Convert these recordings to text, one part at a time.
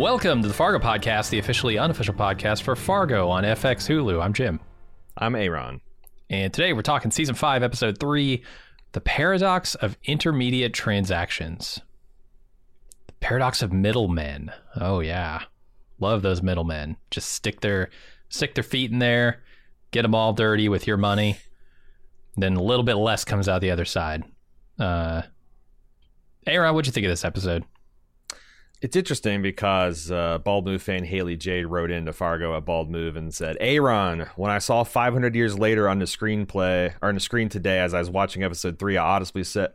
Welcome to the Fargo Podcast, the officially unofficial podcast for Fargo on FX Hulu. I'm Jim. I'm Aaron. And today we're talking Season 5, Episode 3, The Paradox of Intermediate Transactions. The Paradox of Middlemen. Oh, yeah. Love those middlemen. Just stick their feet in there, get them all dirty with your money. Then a little bit less comes out the other side. Aaron, what'd you think of this episode? It's interesting because Bald Move fan Haley Jade wrote into Fargo at Bald Move and said, "Aaron, when I saw 500 years later on the screenplay or on the screen today as I was watching episode 3, I audibly said,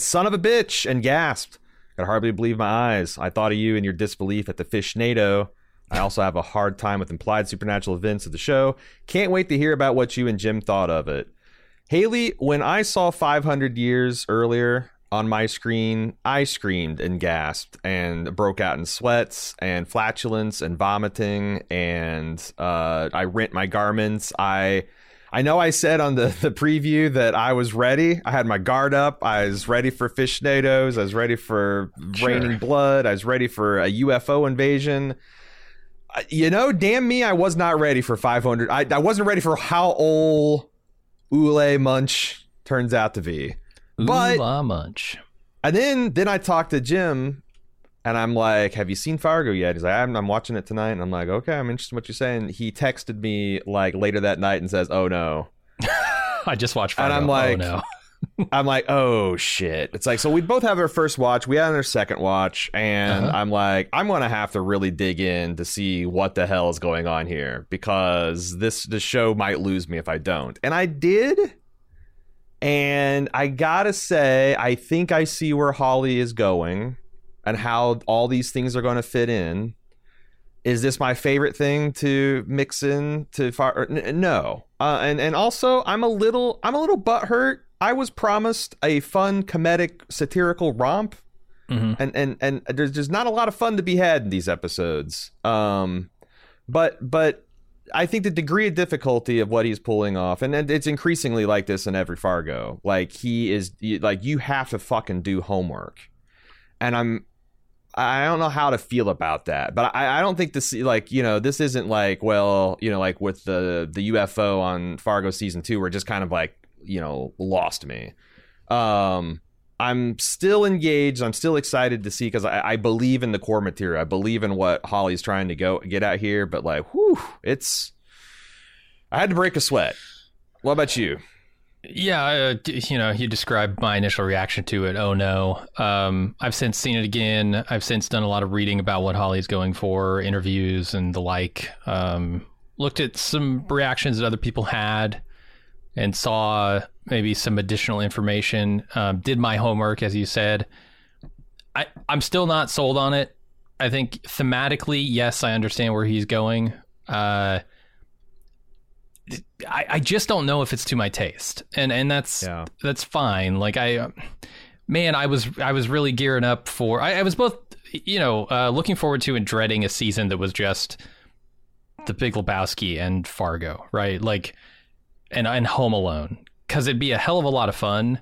'Son of a bitch,' and gasped. I could hardly believe my eyes. I thought of you and your disbelief at the fishnado. I also have a hard time with implied supernatural events of the show. Can't wait to hear about what you and Jim thought of it." Haley, when I saw 500 years earlier on my screen, I screamed and gasped and broke out in sweats and flatulence and vomiting, and I rent my garments. I know I said on the preview that I was ready. I had my guard up. I was ready for fishnados. I was ready for raining blood. I was ready for a UFO invasion. You know, damn me, I was not ready for 500. I wasn't ready for how old Ule Munch turns out to be. But Ula Munch. And then I talked to Jim and I'm like, "Have you seen Fargo yet?" He's like, I'm watching it tonight. And I'm like, "Okay, I'm interested in what you're saying." He texted me like later that night and says, "Oh no." I just watched Fargo. And I'm like, "Oh no." I'm like, "Oh shit." It's like, so we both have our first watch. We had our second watch. And I'm like, I'm going to have to really dig in to see what the hell is going on here, because this show might lose me if I don't. And I did. And I gotta say, I think I see where Holly is going and how all these things are going to fit in. Is this my favorite thing to mix in to far? No. And also, I'm a little butthurt. I was promised a fun, comedic, satirical romp. Mm-hmm. And there's just not a lot of fun to be had in these episodes. But I think the degree of difficulty of what he's pulling off, and it's increasingly like this in every Fargo, like he is like, you have to fucking do homework. And I don't know how to feel about that, but I don't think this, like, you know, this isn't like, well, you know, like with the UFO on Fargo season 2, where it just kind of like, you know, lost me. I'm still engaged. I'm still excited to see, because I believe in the core material. I believe in what Holly's trying to get out here. But like, whew, I had to break a sweat. What about you? Yeah, you know, you described my initial reaction to it. Oh no! I've since seen it again. I've since done a lot of reading about what Holly's going for, interviews and the like. Looked at some reactions that other people had, and saw maybe some additional information. Did my homework, as you said. I'm still not sold on it. I think thematically, yes, I understand where he's going. I just don't know if it's to my taste, and that's fine. Like I was really gearing up for. I was both, you know, looking forward to and dreading a season that was just The Big Lebowski and Fargo, right? Like. And Home Alone, because it'd be a hell of a lot of fun,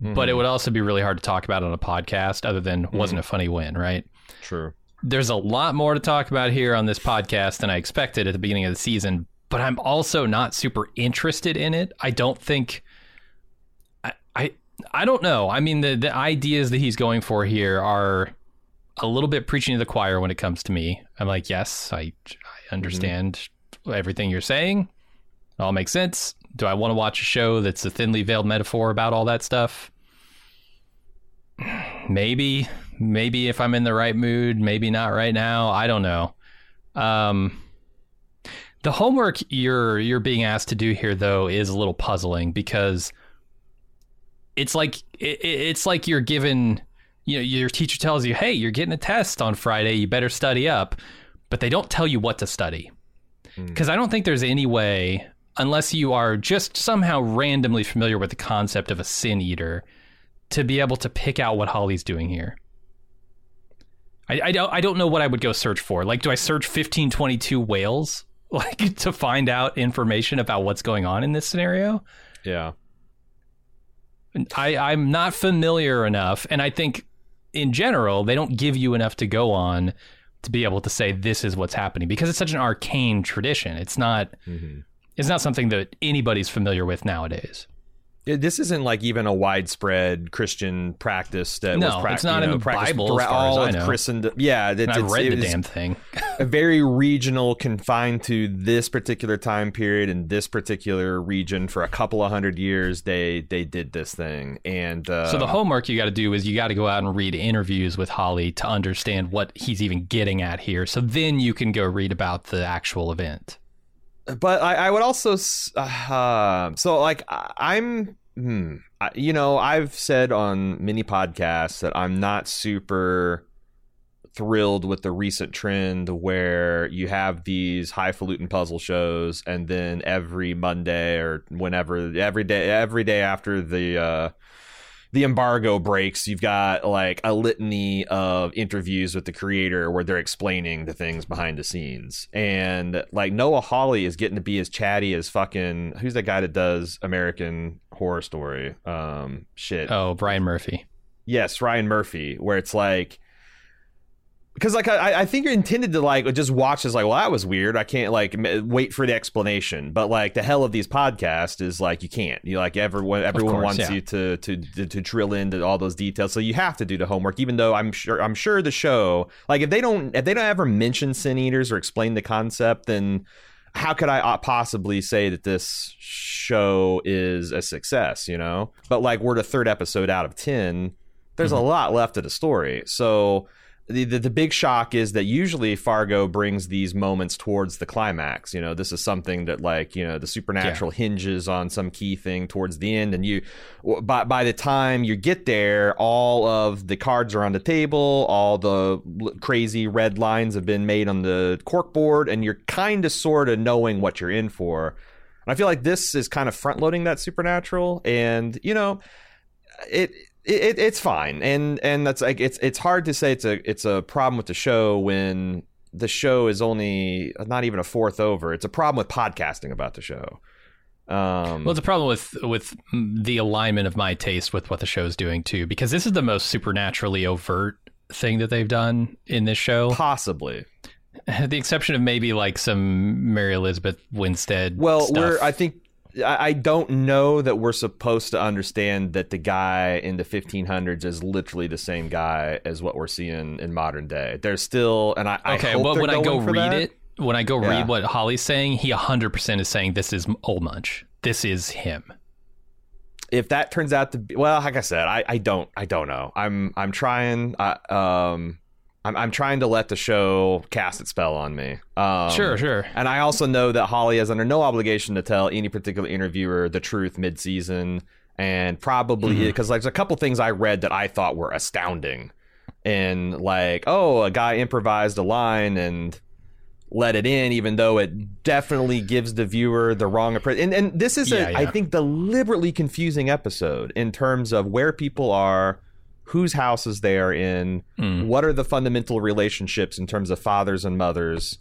but it would also be really hard to talk about on a podcast other than wasn't a funny win, right? True. There's a lot more to talk about here on this podcast than I expected at the beginning of the season, but I'm also not super interested in it. I don't think... I don't know. I mean, the ideas that he's going for here are a little bit preaching to the choir when it comes to me. I'm like, yes, I understand everything you're saying. It all makes sense. Do I want to watch a show that's a thinly veiled metaphor about all that stuff? Maybe if I'm in the right mood, maybe not right now. I don't know. The homework you're being asked to do here, though, is a little puzzling, because it's like you're given, you know, your teacher tells you, hey, you're getting a test on Friday. You better study up. But they don't tell you what to study, because I don't think there's any way, unless you are just somehow randomly familiar with the concept of a sin eater, to be able to pick out what Holly's doing here. I don't know what I would go search for. Like, do I search 1522 whales, like, to find out information about what's going on in this scenario? Yeah. I'm not familiar enough. And I think in general, they don't give you enough to go on to be able to say this is what's happening, because it's such an arcane tradition. It's not it's not something that anybody's familiar with nowadays. This isn't like even a widespread Christian practice that it's not in the Bible as far as I know. Christendom. Yeah, I've read the damn thing. A very regional, confined to this particular time period in this particular region for a couple of hundred years. They did this thing, and so the homework you got to do is you got to go out and read interviews with Holly to understand what he's even getting at here. So then you can go read about the actual event. But I would also, I've said on many podcasts that I'm not super thrilled with the recent trend where you have these highfalutin puzzle shows, and then every Monday or whenever, every day after the embargo breaks, you've got like a litany of interviews with the creator where they're explaining the things behind the scenes. And like Noah Hawley is getting to be as chatty as fucking, who's that guy that does American Horror Story? Shit. Oh, Brian Murphy. Yes, Ryan Murphy, where it's like, because like I think you're intended to like just watch as like, well, that was weird. I can't like wait for the explanation. But like the hell of these podcasts is like you can't. You like everyone wants you to drill into all those details. So you have to do the homework. Even though I'm sure the show, like if they don't ever mention Sin Eaters or explain the concept, then how could I possibly say that this show is a success? You know. But like we're the third episode out of 10. There's a lot left of the story. So. The big shock is that usually Fargo brings these moments towards the climax. You know, this is something that like, you know, the supernatural hinges on some key thing towards the end. And you by the time you get there, all of the cards are on the table. All the crazy red lines have been made on the corkboard, and you're kind of sort of knowing what you're in for. And I feel like this is kind of front loading that supernatural. And, you know, it's fine, and that's like it's hard to say it's a problem with the show when the show is only not even a fourth over. It's a problem with podcasting about the show. Well, it's a problem with the alignment of my taste with what the show's doing too, because this is the most supernaturally overt thing that they've done in this show, possibly. At the exception of maybe like some Mary Elizabeth Winstead. Well, stuff. I don't know that we're supposed to understand that the guy in the 1500s is literally the same guy as what we're seeing in modern day. There's still, and I okay. Hope well, when I go read that. It, when I go read what Holly's saying, he 100% is saying this is Old Munch. This is him. If that turns out to be, well, like I said, I don't know. I'm trying. I'm trying to let the show cast its spell on me. Sure. And I also know that Holly is under no obligation to tell any particular interviewer the truth mid-season, and probably because like there's a couple things I read that I thought were astounding, and like, oh, a guy improvised a line and let it in, even though it definitely gives the viewer the wrong impression. And this is I think deliberately confusing episode in terms of where people are. Whose houses they are in, what are the fundamental relationships in terms of fathers and mothers.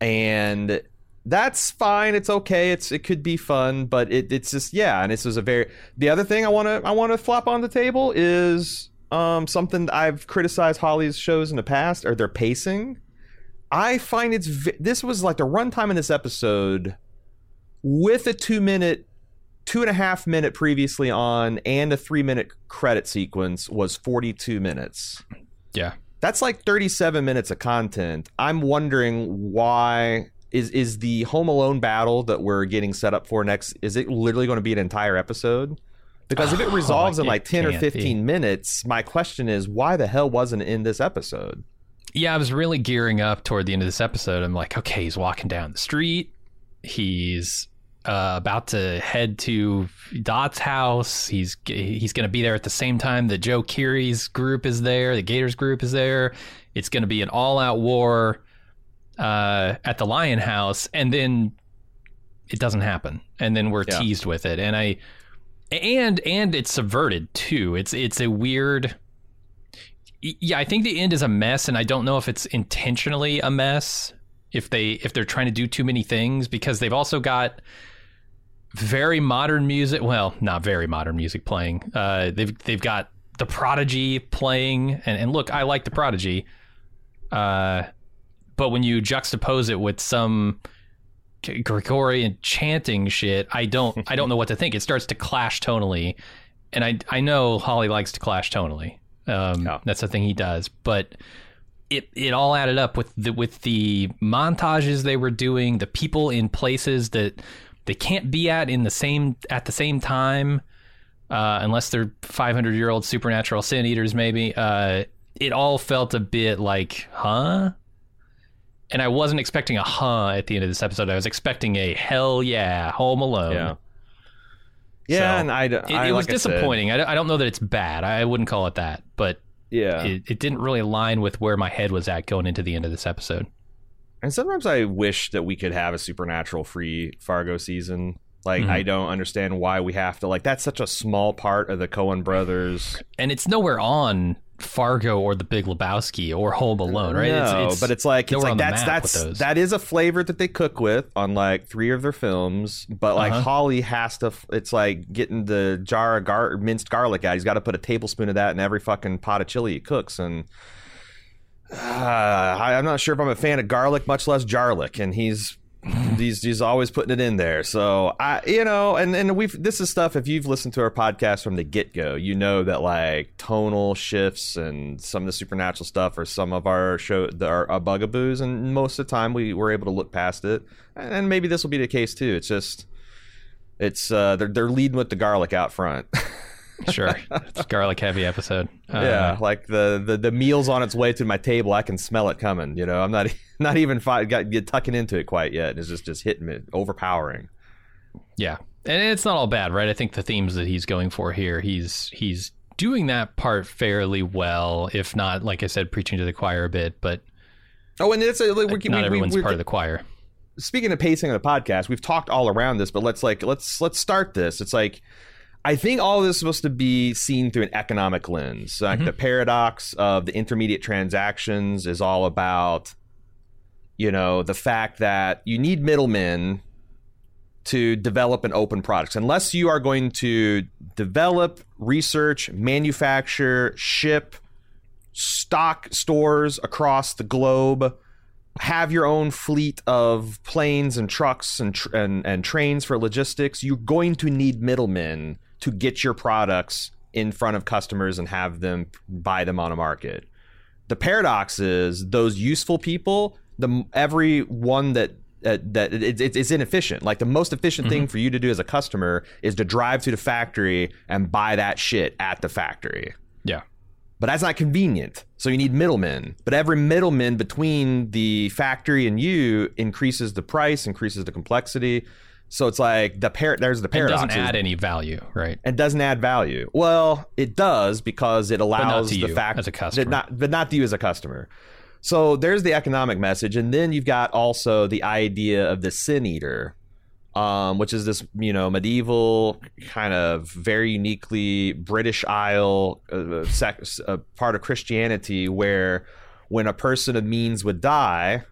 And that's fine. It's okay. It could be fun, but it's just, And this was the other thing I want to flop on the table is something I've criticized Holly's shows in the past, or their pacing. I find this was like the runtime in this episode with a 2.5 minute previously on and a 3-minute credit sequence was 42 minutes. Yeah. That's like 37 minutes of content. I'm wondering why is the Home Alone battle that we're getting set up for next, is it literally going to be an entire episode? Because if it resolves in like 10 or 15 minutes, my question is why the hell wasn't it in this episode? Yeah, I was really gearing up toward the end of this episode. I'm like, okay, he's walking down the street. He's about to head to Dot's house. He's going to be there at the same time that Joe Keery's group is there. The Gators group is there. It's going to be an all-out war at the Lion House, and then it doesn't happen. And then we're teased with it, and I it's subverted too. It's a weird. Yeah, I think the end is a mess, and I don't know if it's intentionally a mess. If they're trying to do too many things, because they've also got very modern music. Well, not very modern music playing. They've got the Prodigy playing, and look, I like the Prodigy. But when you juxtapose it with some Gregorian chanting shit, I don't know what to think. It starts to clash tonally. And I know Holly likes to clash tonally. That's the thing he does. But it all added up with the montages they were doing, the people in places that they can't be at the same time, unless they're 500-year-old supernatural sin eaters, maybe. It all felt a bit like, huh? And I wasn't expecting a huh at the end of this episode. I was expecting a hell yeah, Home Alone. Yeah. Yeah, so, and it was like disappointing. I don't know that it's bad. I wouldn't call it that, but yeah, it didn't really align with where my head was at going into the end of this episode. And sometimes I wish that we could have a supernatural free Fargo season. Like, mm-hmm. I don't understand why we have to. Like, that's such a small part of the Coen brothers, and it's nowhere on Fargo or The Big Lebowski or Home Alone, right? No, but it's like that is a flavor that they cook with on like three of their films. But like Holly has to. It's like getting the jar of minced garlic out. He's got to put a tablespoon of that in every fucking pot of chili he cooks, and I'm not sure if I'm a fan of garlic, much less jarlic, and he's. He's always putting it in there. So this is stuff. If you've listened to our podcast from the get go, you know that like tonal shifts and some of the supernatural stuff are some of our our bugaboos, and most of the time we were able to look past it. And maybe this will be the case too. It's just they're leading with the garlic out front. Sure, it's a garlic heavy episode. Like the meal's on its way to my table. I can smell it coming. You know, I'm not even tucking into it quite yet. It's just hitting me, overpowering. Yeah, and it's not all bad, right? I think the themes that he's going for here, he's doing that part fairly well, if not, like I said, preaching to the choir a bit. But and it's not everyone's part of the choir. Speaking of pacing of the podcast, we've talked all around this, but let's start this. It's like. I think all of this is supposed to be seen through an economic lens. Like the paradox of the intermediate transactions is all about, you know, the fact that you need middlemen to develop an open product. Unless you are going to develop, research, manufacture, ship, stock stores across the globe, have your own fleet of planes and trucks and trains for logistics, you're going to need middlemen to get your products in front of customers and have them buy them on a market. The paradox is those useful people, every one that it's inefficient. Like the most efficient thing for you to do as a customer is to drive to the factory and buy that shit at the factory. Yeah. But that's not convenient. So you need middlemen. But every middleman between the factory and you increases the price, increases the complexity. So it's like there's the paradox. It doesn't add any value, right? And doesn't add value. Well, it does because it allows the factory as a customer, but not to you as a customer. So there's the economic message, and then you've got also the idea of the sin eater. Which is this, you know, medieval kind of very uniquely British Isle part of Christianity where when a person of means would die,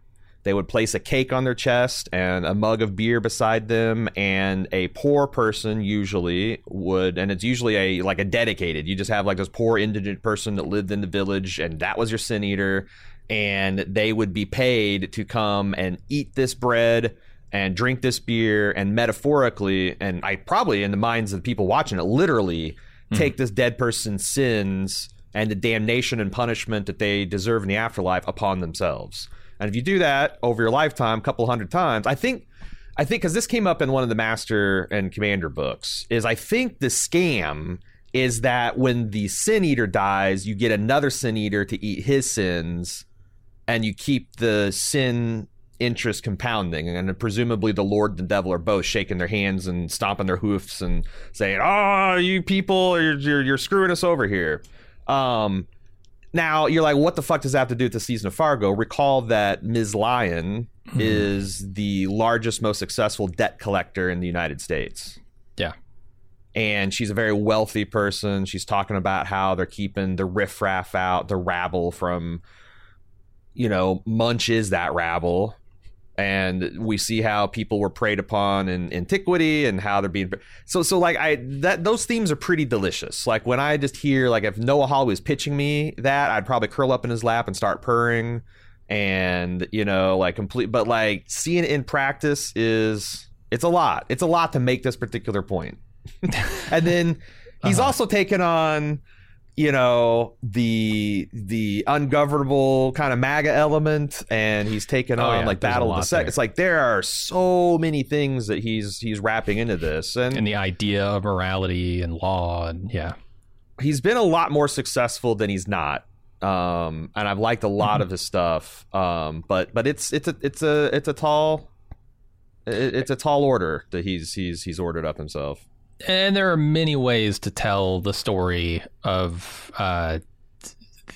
they would place a cake on their chest and a mug of beer beside them, and a poor person usually would, and it's usually a dedicated. You just have like this poor indigent person that lived in the village, and that was your sin eater, and they would be paid to come and eat this bread and drink this beer, and metaphorically, and I probably in the minds of the people watching it, literally take this dead person's sins and the damnation and punishment that they deserve in the afterlife upon themselves. And if you do that over your lifetime, a couple hundred times, I think because this came up in one of the Master and Commander books, is I think the scam is that when the sin eater dies, you get another sin eater to eat his sins, and you keep the sin interest compounding, and presumably the Lord and the devil are both shaking their hands and stomping their hoofs and saying, "Oh, you people, you're screwing us over here." Now you're like, what the fuck does that have to do with the season of Fargo? Recall that Ms. Lyon is the largest, most successful debt collector in the United States. Yeah. And she's a very wealthy person. She's talking about how they're keeping the riffraff out, the rabble from, you know, Munch is that rabble. And we see how people were preyed upon in antiquity and how they're being. So like those themes are pretty delicious. Like when I just hear, like if Noah Hawley was pitching me that, I'd probably curl up in his lap and start purring and, you know, like complete, but like seeing it in practice is, it's a lot to make this particular point. And then he's also taken on, you know, the ungovernable kind of MAGA element, and he's taken on like Battle of the Sexes. It's like there are so many things that he's wrapping into this, and the idea of morality and law, and he's been a lot more successful than he's not. And I've liked a lot of his stuff. But it's a tall order that he's ordered up himself. And there are many ways to tell the story of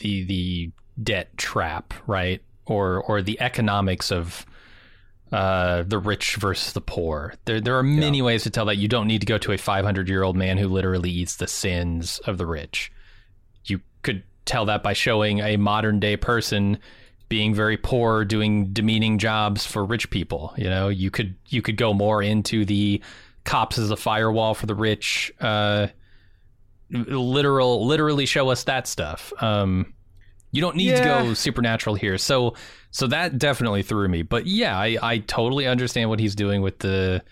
the debt trap, right? Or the economics of the rich versus the poor. There are many ways to tell that. You don't need to go to a 500-year-old man who literally eats the sins of the rich. You could tell that by showing a modern-day person being very poor, doing demeaning jobs for rich people. You know, you could go more into the cops as a firewall for the rich, literally show us that stuff. You don't need to go supernatural here. So that definitely threw me. But yeah, I totally understand what he's doing with the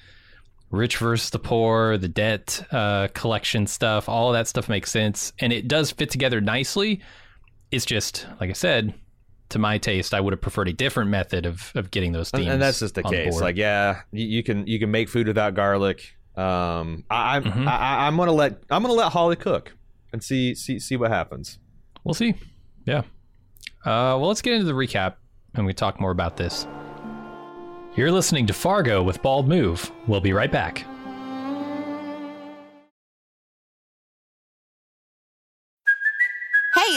rich versus the poor, the debt collection stuff. All that stuff makes sense, and it does fit together nicely. It's just, like I said, to my taste, I would have preferred a different method of getting those themes. And that's just the case. Board. Like, you can make food without garlic. I'm gonna let Holly cook and see what happens. We'll see. Yeah. Well, let's get into the recap and we talk more about this. You're listening to Fargo with Bald Move. We'll be right back. Hey,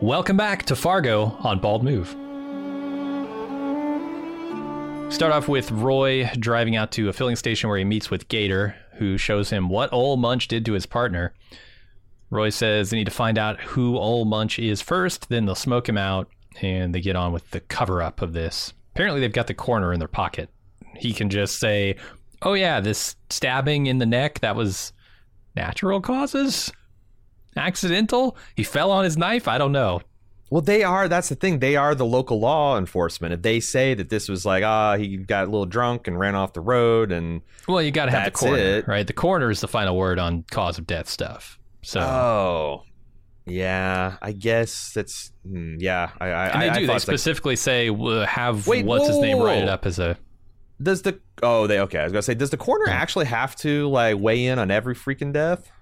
Welcome back to Fargo on Bald Move. Start off with Roy driving out to a filling station where he meets with Gator, who shows him what Ol' Munch did to his partner. Roy says they need to find out who Ol' Munch is first, then they'll smoke him out, and they get on with the cover-up of this. Apparently they've got the coroner in their pocket. He can just say, oh yeah, this stabbing in the neck, that was natural causes? Accidental? He fell on his knife? I don't know. Well, that's the thing. They are the local law enforcement. If they say that this was like, he got a little drunk and ran off the road and... Well, you got to have the coroner, right? The coroner is the final word on cause of death stuff. So... Oh. Yeah, I guess that's... Yeah. And they do. They specifically say, write it up as a... Does the... Oh, they... Okay, I was going to say, does the coroner actually have to, like, weigh in on every freaking death?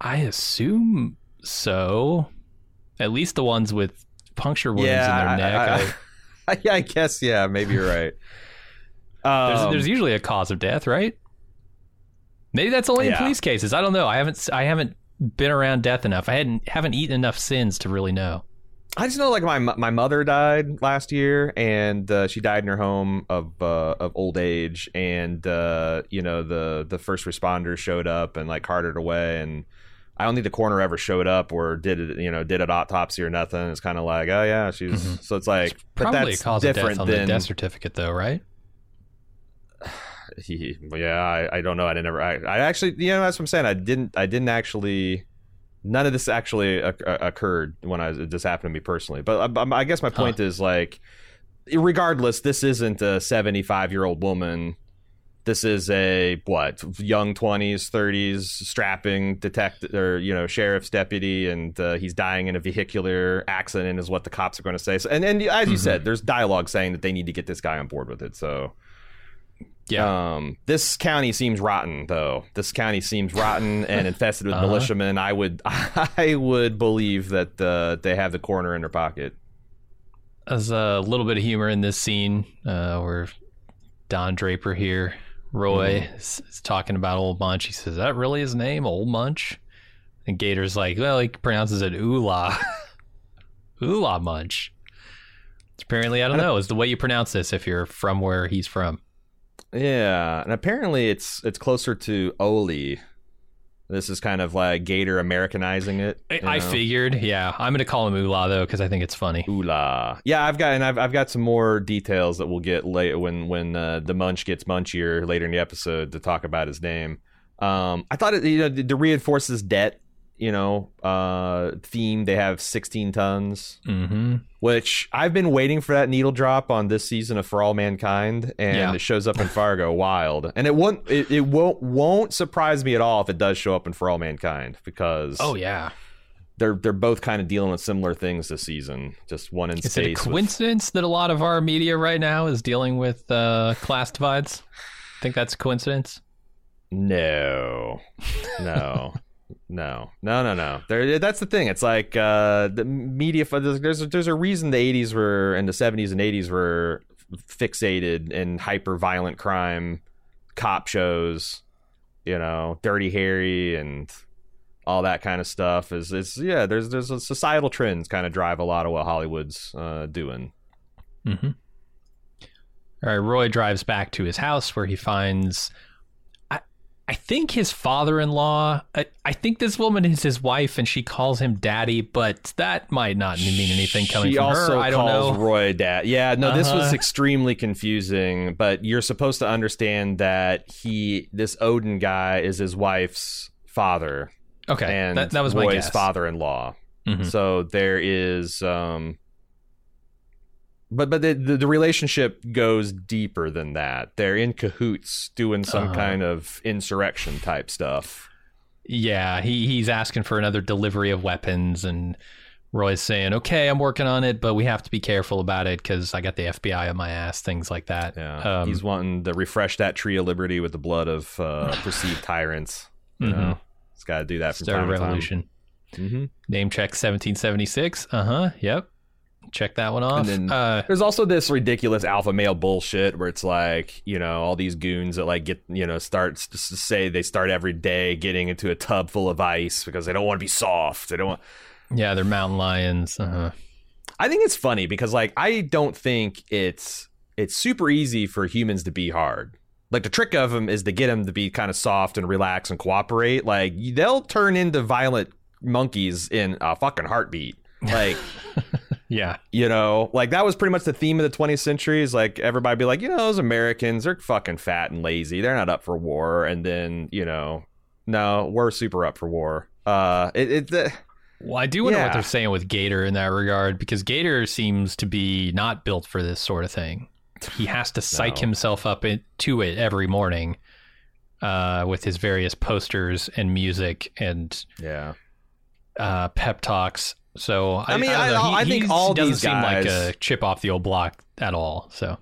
I assume so. At least the ones with puncture wounds in their neck. I guess, yeah, maybe you're right. There's usually a cause of death, right? Maybe that's only in police cases. I don't know. I haven't been around death enough. I haven't eaten enough sins to really know. I just know, like, my mother died last year, and she died in her home of old age, and you know, the first responders showed up and, like, carted her away, and I don't think the coroner ever showed up or did an autopsy or nothing. It's kind of like, oh yeah, she's so it's like, it's probably but that's a cause different of death on the death certificate, though, right? I don't know. I actually, you know, that's what I'm saying. I didn't actually. None of this actually occurred when this happened to me personally. But I guess my point is, like, regardless, this isn't a 75-year-old woman. This is a, young 20s, 30s, strapping detective, or, you know, sheriff's deputy, and he's dying in a vehicular accident is what the cops are going to say. So, and as you said, there's dialogue saying that they need to get this guy on board with it, so... Yeah. This county seems rotten, though. This county seems rotten and infested with militiamen. I would believe that they have the coroner in their pocket. There's a little bit of humor in this scene where Don Draper here, Roy, is talking about Ol' Munch. He says, that really his name, Ol' Munch? And Gator's like, well, he pronounces it Oolah. Ula Munch. Apparently, I don't know, is the way you pronounce this if you're from where he's from. Yeah, and apparently it's closer to Oli. This is kind of like Gator Americanizing it. I figured, yeah. I'm going to call him Ula though because I think it's funny. Ula. Yeah, I've got some more details that we'll get later when the Munch gets munchier later in the episode to talk about his name. I thought it, to reinforce this debt, theme, they have 16 tons, mm-hmm. which I've been waiting for that needle drop on this season of For All Mankind, and it shows up in Fargo Wild, and it won't surprise me at all if it does show up in For All Mankind, because they're both kind of dealing with similar things this season. Just one in space. Is it a coincidence that a lot of our media right now is dealing with class divides? Think that's a coincidence? No. That's the thing. It's like the media. There's a reason the 80s were, and the 70s and 80s were fixated in hyper violent crime, cop shows, Dirty Harry and all that kind of stuff. There's a societal trends kind of drive a lot of what Hollywood's doing. Mm-hmm. All right, Roy drives back to his house where he finds. I think his father-in-law, I think this woman is his wife and she calls him daddy, but that might not mean anything coming from her. I don't know. She also calls Roy dad. Yeah, no, this was extremely confusing, but you're supposed to understand that this Odin guy is his wife's father. Okay, and that was my Roy's guess. Father-in-law. Mm-hmm. So there is... But the relationship goes deeper than that. They're in cahoots doing some kind of insurrection type stuff. Yeah, he's asking for another delivery of weapons, and Roy's saying, okay, I'm working on it, but we have to be careful about it because I got the FBI on my ass, things like that. Yeah, he's wanting to refresh that Tree of Liberty with the blood of perceived tyrants. You know, he's got to do that from time to time. Start a revolution. Mm-hmm. Name check 1776. Yep. Check that one off. And then, there's also this ridiculous alpha male bullshit where it's like, all these goons that like get, say they start every day getting into a tub full of ice because they don't want to be soft. They don't want. Yeah, they're mountain lions. I think it's funny because like I don't think it's super easy for humans to be hard. Like the trick of them is to get them to be kind of soft and relax and cooperate. Like they'll turn into violent monkeys in a fucking heartbeat. Like. Yeah. Like that was pretty much the theme of the 20th century is like everybody be like, those Americans, they're fucking fat and lazy. They're not up for war. And then, no, we're super up for war. Well, I do wonder what they're saying with Gator in that regard, because Gator seems to be not built for this sort of thing. He has to psych himself up to it every morning with his various posters and music and pep talks. So I think all these guys seem like a chip off the old block at all. So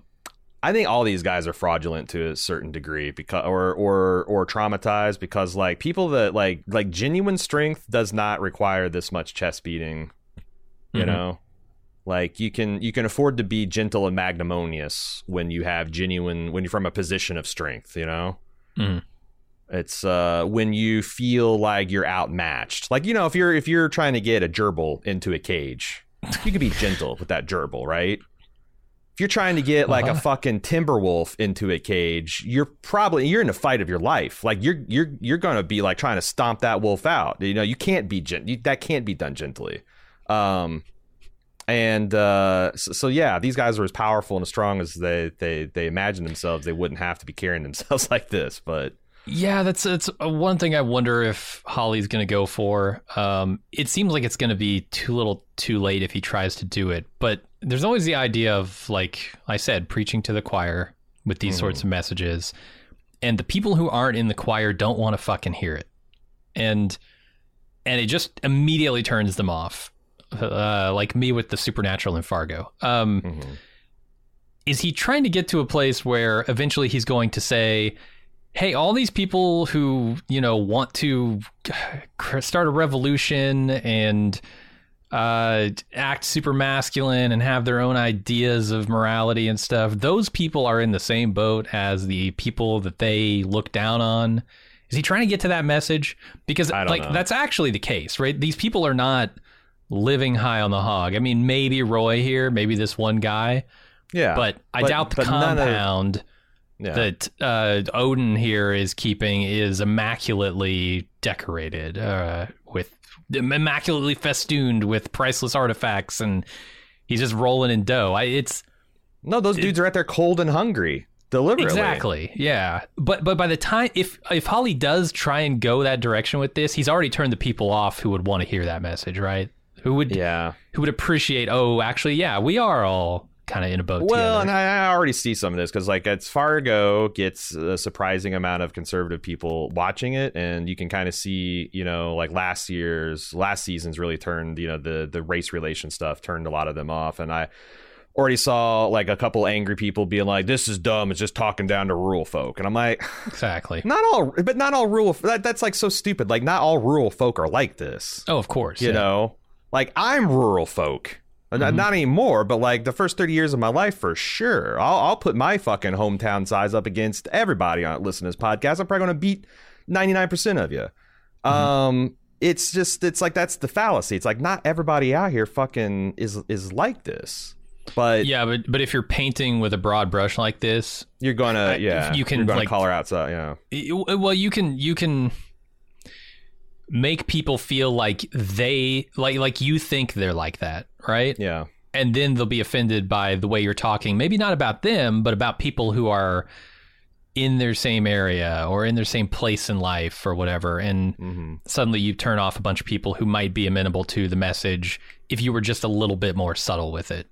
I think all these guys are fraudulent to a certain degree because or traumatized because like people that like genuine strength does not require this much chest beating. You know, like you can afford to be gentle and magnanimous when you have when you're from a position of strength. It's when you feel like you're outmatched. Like, if you're trying to get a gerbil into a cage, you can be gentle with that gerbil, right? If you're trying to get like a fucking timber wolf into a cage, you're in a fight of your life. Like you're going to be like trying to stomp that wolf out. You can't be gentle. That can't be done gently. And these guys are as powerful and as strong as they imagined themselves. They wouldn't have to be carrying themselves like this, but. Yeah, that's one thing I wonder if Holly's going to go for. It seems like it's going to be too little too late if he tries to do it. But there's always the idea of, like I said, preaching to the choir with these sorts of messages. And the people who aren't in the choir don't want to fucking hear it. And it just immediately turns them off, like me with the supernatural in Fargo. Is he trying to get to a place where eventually he's going to say... Hey, all these people who, want to start a revolution and act super masculine and have their own ideas of morality and stuff, those people are in the same boat as the people that they look down on. Is he trying to get to that message? Because I don't know. That's actually the case, right? These people are not living high on the hog. I mean, maybe Roy here, maybe this one guy. Yeah. But I doubt the compound that Odin here is keeping is immaculately decorated with immaculately festooned with priceless artifacts, and he's just rolling in dough. Those dudes are out there cold and hungry. Deliberately. Exactly. Yeah. But by the time if Holly does try and go that direction with this, he's already turned the people off who would want to hear that message, right? Who would appreciate, oh, actually, yeah, we are all kind of in a boat together. Well, and I already see some of this because, like, as Fargo gets a surprising amount of conservative people watching it, and you can kind of see, you know, like last season's really turned, you know, the race relation stuff turned a lot of them off. And I already saw like a couple angry people being like, this is dumb, it's just talking down to rural folk. And I'm like, exactly, not all rural, that's like so stupid. Like, not all rural folk are like this. Oh, of course. You know, like, I'm rural folk. Mm-hmm. Not anymore, but like the first 30 years of my life, for sure. I'll put my fucking hometown size up against everybody on listening to this podcast. I'm probably going to beat 99% of you. Mm-hmm. It's like, that's the fallacy. It's like, not everybody out here fucking is like this. But yeah, but if you're painting with a broad brush like this, you're gonna you can color outside. Yeah, well, you can make people feel like they like you think they're like that, right? Yeah, and then they'll be offended by the way you're talking. Maybe not about them, but about people who are in their same area or in their same place in life or whatever. And suddenly you turn off a bunch of people who might be amenable to the message if you were just a little bit more subtle with it.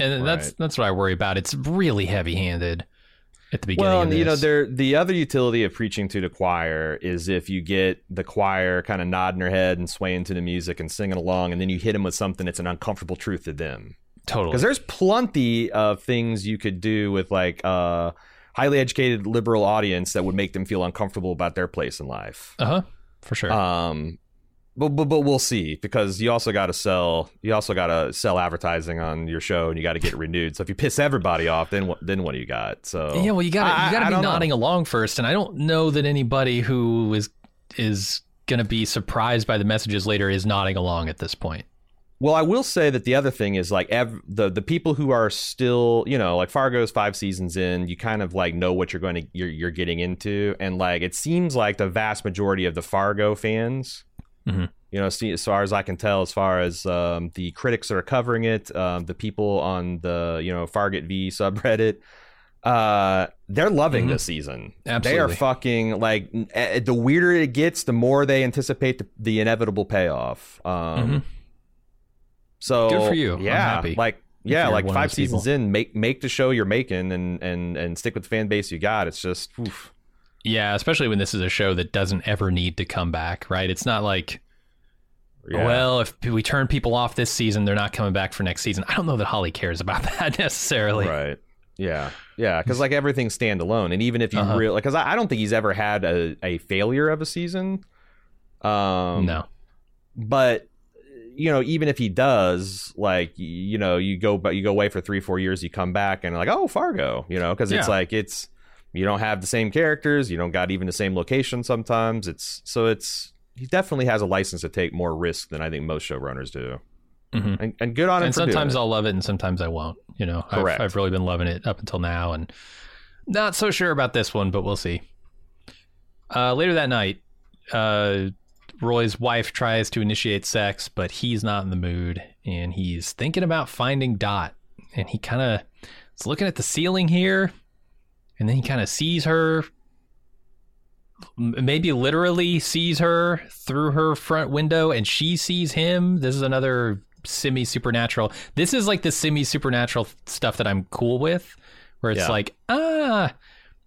And that's what I worry about. It's really heavy-handed at the beginning. Well, you know, the other utility of preaching to the choir is if you get the choir kind of nodding their head and swaying to the music and singing along, and then you hit them with something that's an uncomfortable truth to them. Totally. Because there's plenty of things you could do with like a highly educated liberal audience that would make them feel uncomfortable about their place in life. Uh-huh. For sure. But we'll see, because you also got to sell. You also got to sell advertising on your show, and you got to get it renewed. So if you piss everybody off, then what do you got? So yeah, well, you got to be nodding along first, and I don't know that anybody who is going to be surprised by the messages later is nodding along at this point. Well, I will say that the other thing is like the people who are still, you know, like Fargo's 5 seasons in, you kind of like know what you're getting into, and like it seems like the vast majority of the Fargo fans. Mm-hmm. You know, as far as I can tell, as far as the critics that are covering it, the people on the, you know, Fargate V subreddit, they're loving this season. Absolutely. They are fucking like, the weirder it gets, the more they anticipate the inevitable payoff. So good for you. Yeah, I'm happy. Like, yeah, like 5 seasons people. In, make the show you're making and stick with the fan base you got. It's just. Oof. Yeah, especially when this is a show that doesn't ever need to come back, right? It's not like, well, if we turn people off this season, they're not coming back for next season. I don't know that Holly cares about that necessarily. Right. Yeah. Yeah, because like everything's standalone. And even if you really, because I don't think he's ever had a failure of a season. No. But, you know, even if he does, like, you know, you go away for 3-4 years, you come back and like, oh, Fargo, you know, because it's like it's. You don't have the same characters. You don't got even the same location sometimes. He definitely has a license to take more risk than I think most showrunners do. Mm-hmm. And good on him. And sometimes I'll love it and sometimes I won't. You know, correct. I've really been loving it up until now and not so sure about this one, but we'll see. Later that night, Roy's wife tries to initiate sex, but he's not in the mood and he's thinking about finding Dot. And he kind of is looking at the ceiling here. And then he kind of sees her, maybe literally sees her through her front window, and she sees him. This is another semi-supernatural. This is like the semi-supernatural stuff that I'm cool with, where it's like,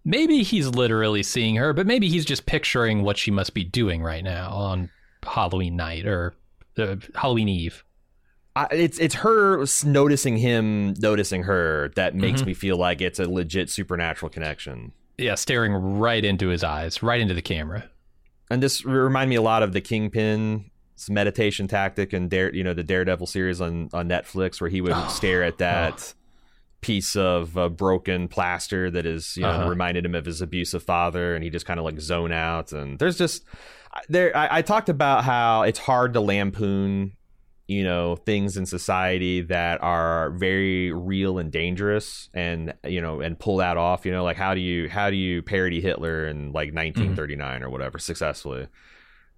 maybe he's literally seeing her, but maybe he's just picturing what she must be doing right now on Halloween night or Halloween Eve. It's her noticing him noticing her that makes me feel like it's a legit supernatural connection. Yeah, staring right into his eyes, right into the camera. And this reminded me a lot of the Kingpin's meditation tactic and the Daredevil series on Netflix, where he would stare at that piece of broken plaster that is, you know, reminded him of his abusive father, and he just kind of like zone out. And there's just I talked about how it's hard to lampoon you know, things in society that are very real and dangerous, and, you know, and pull that off, you know, like how do you parody Hitler in like 1939 or whatever successfully?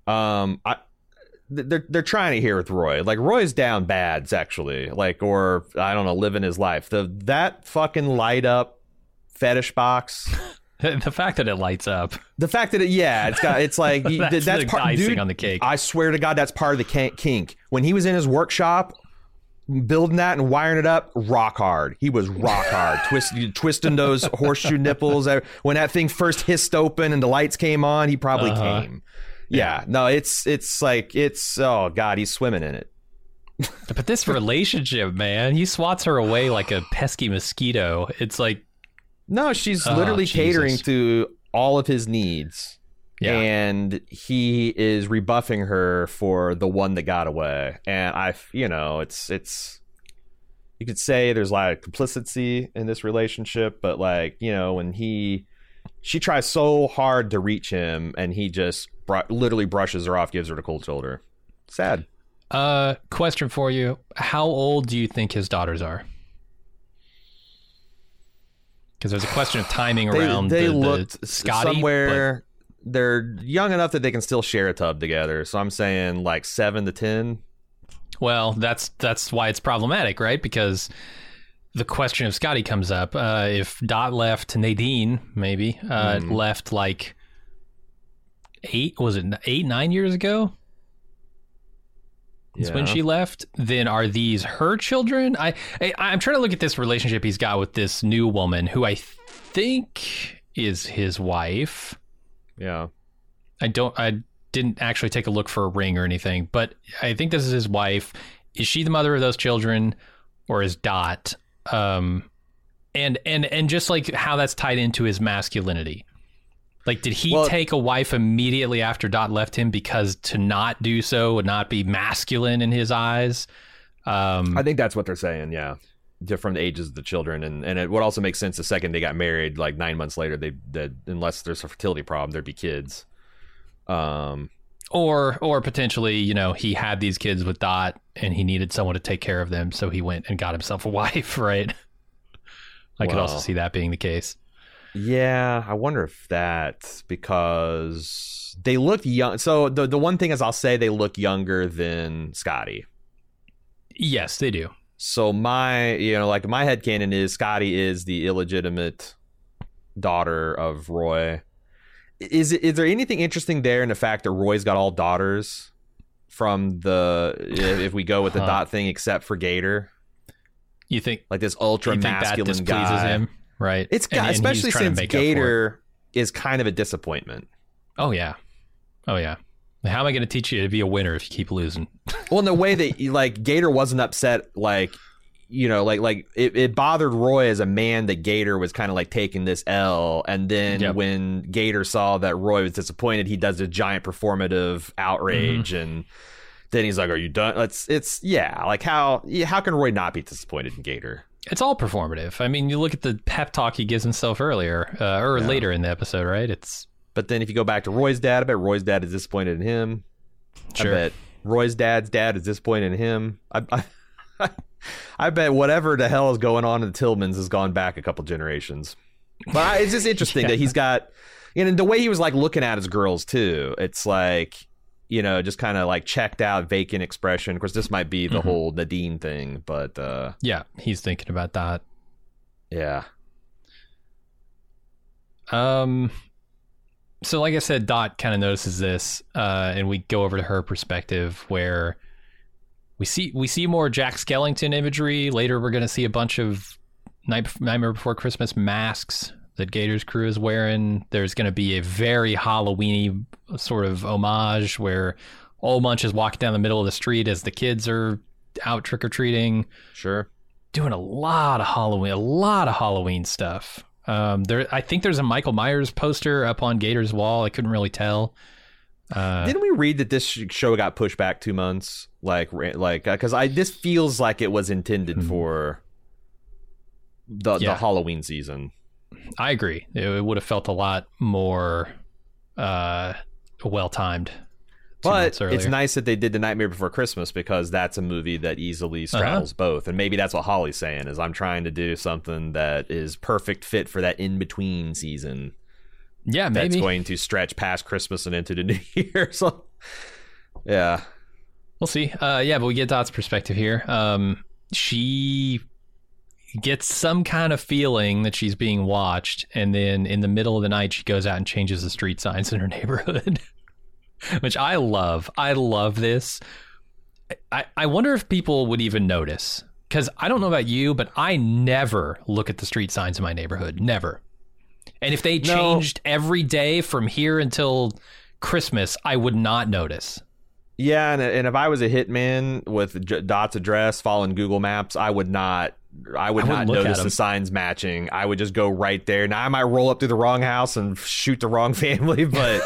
They're trying it here with Roy. Like, Roy's down bad sexually, like, or I don't know, living his life. That fucking light up fetish box. The fact that it lights up. The fact that it, yeah, it's got, it's like that's part, icing, dude, on the cake. I swear to God, that's part of the kink. When he was in his workshop building that and wiring it up, rock hard. He was rock hard, twisting those horseshoe nipples. When that thing first hissed open and the lights came on, he probably came. Yeah, no, it's like, it's, oh God, he's swimming in it. But this relationship, man, he swats her away like a pesky mosquito. It's like, no, she's literally catering to all of his needs. Yeah. And he is rebuffing her for the one that got away. And I, you know, it's, you could say there's a lot of complicity in this relationship, but like, you know, when she tries so hard to reach him and he just literally brushes her off, gives her the cold shoulder. Sad. Question for you. How old do you think his daughters are? Because there's a question of timing around they looked Scotty, somewhere, but they're young enough that they can still share a tub together. So I'm saying like 7 to 10. Well, that's why it's problematic, right? Because the question of Scotty comes up. If Dot left, Nadine maybe left like 9 years ago. Yeah. When she left, then are these her children? I'm trying to look at this relationship he's got with this new woman who I think is his wife. Yeah. I didn't actually take a look for a ring or anything, but I think this is his wife. Is she the mother of those children, or is Dot? And just like how that's tied into his masculinity. Like, did he take a wife immediately after Dot left him because to not do so would not be masculine in his eyes? I think that's what they're saying, yeah. Different ages of the children. And it would also make sense the second they got married, like 9 months later, they unless there's a fertility problem, there'd be kids. Or potentially, you know, he had these kids with Dot and he needed someone to take care of them, so he went and got himself a wife, right? I could also see that being the case. Yeah, I wonder if that's because they look young. So the one thing is, I'll say they look younger than Scotty. Yes, they do. So my headcanon is Scotty is the illegitimate daughter of Roy. Is there anything interesting there in the fact that Roy's got all daughters from the if we go with the Dot thing, except for Gator? You think like this ultra masculine displeases guy him? Right. It's got, and especially since Gator is kind of a disappointment. Oh yeah. How am I going to teach you to be a winner if you keep losing? Well, in the way that like Gator wasn't upset, like, you know, like it bothered Roy as a man that Gator was kind of like taking this L, and then when Gator saw that Roy was disappointed, he does a giant performative outrage, and then he's like, "Are you done?" Like how can Roy not be disappointed in Gator? It's all performative. I mean, you look at the pep talk he gives himself earlier later in the episode, right? But then if you go back to Roy's dad, I bet Roy's dad is disappointed in him. Sure. I bet Roy's dad's dad is disappointed in him. I bet whatever the hell is going on in the Tillmans has gone back a couple generations. But it's just interesting that he's got, and the way he was like looking at his girls too. It's like, you know, just kind of like checked out, vacant expression. Of course, this might be the whole Nadine thing, but yeah, he's thinking about that. Yeah. So like I said, Dot kind of notices this, and we go over to her perspective where we see more Jack Skellington imagery. Later, we're going to see a bunch of Nightmare Before Christmas masks that Gator's crew is wearing. There's going to be a very Halloween-y sort of homage where Old Munch is walking down the middle of the street as the kids are out trick-or-treating. Sure. Doing a lot of Halloween stuff. I think there's a Michael Myers poster up on Gator's wall. I couldn't really tell. Didn't we read that this show got pushed back 2 months? Like, because this feels like it was intended for the Halloween season. I agree. It would have felt a lot more well-timed. But it's nice that they did The Nightmare Before Christmas, because that's a movie that easily straddles both. And maybe that's what Holly's saying, is I'm trying to do something that is perfect fit for that in-between season. Yeah, maybe. That's going to stretch past Christmas and into the new year. So, yeah. We'll see. Yeah, but we get Dot's perspective here. She gets some kind of feeling that she's being watched, and then in the middle of the night, she goes out and changes the street signs in her neighborhood. Which I love. I love this. I wonder if people would even notice, because I don't know about you, but I never look at the street signs in my neighborhood. Never. And if they changed every day from here until Christmas, I would not notice. Yeah, and if I was a hitman with Dot's address following Google Maps, I would not notice the signs matching. I would just go right there. Now I might roll up through the wrong house and shoot the wrong family, but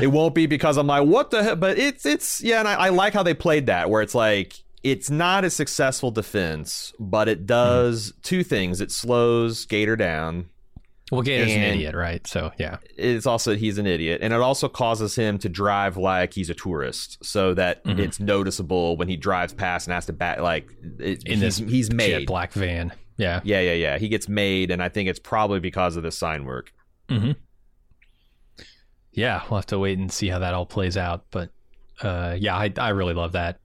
it won't be because I'm like, what the hell? But it's yeah. And I like how they played that, where it's like, it's not a successful defense, but it does two things. It slows Gator down. Well, Gator's an idiot, right? So yeah, it's also he's an idiot, and it also causes him to drive like he's a tourist, so that it's noticeable when he drives past and has to bat like he's made jet black van. Yeah. He gets made, and I think it's probably because of the sign work. Mm-hmm. Yeah, we'll have to wait and see how that all plays out, but yeah, I really love that.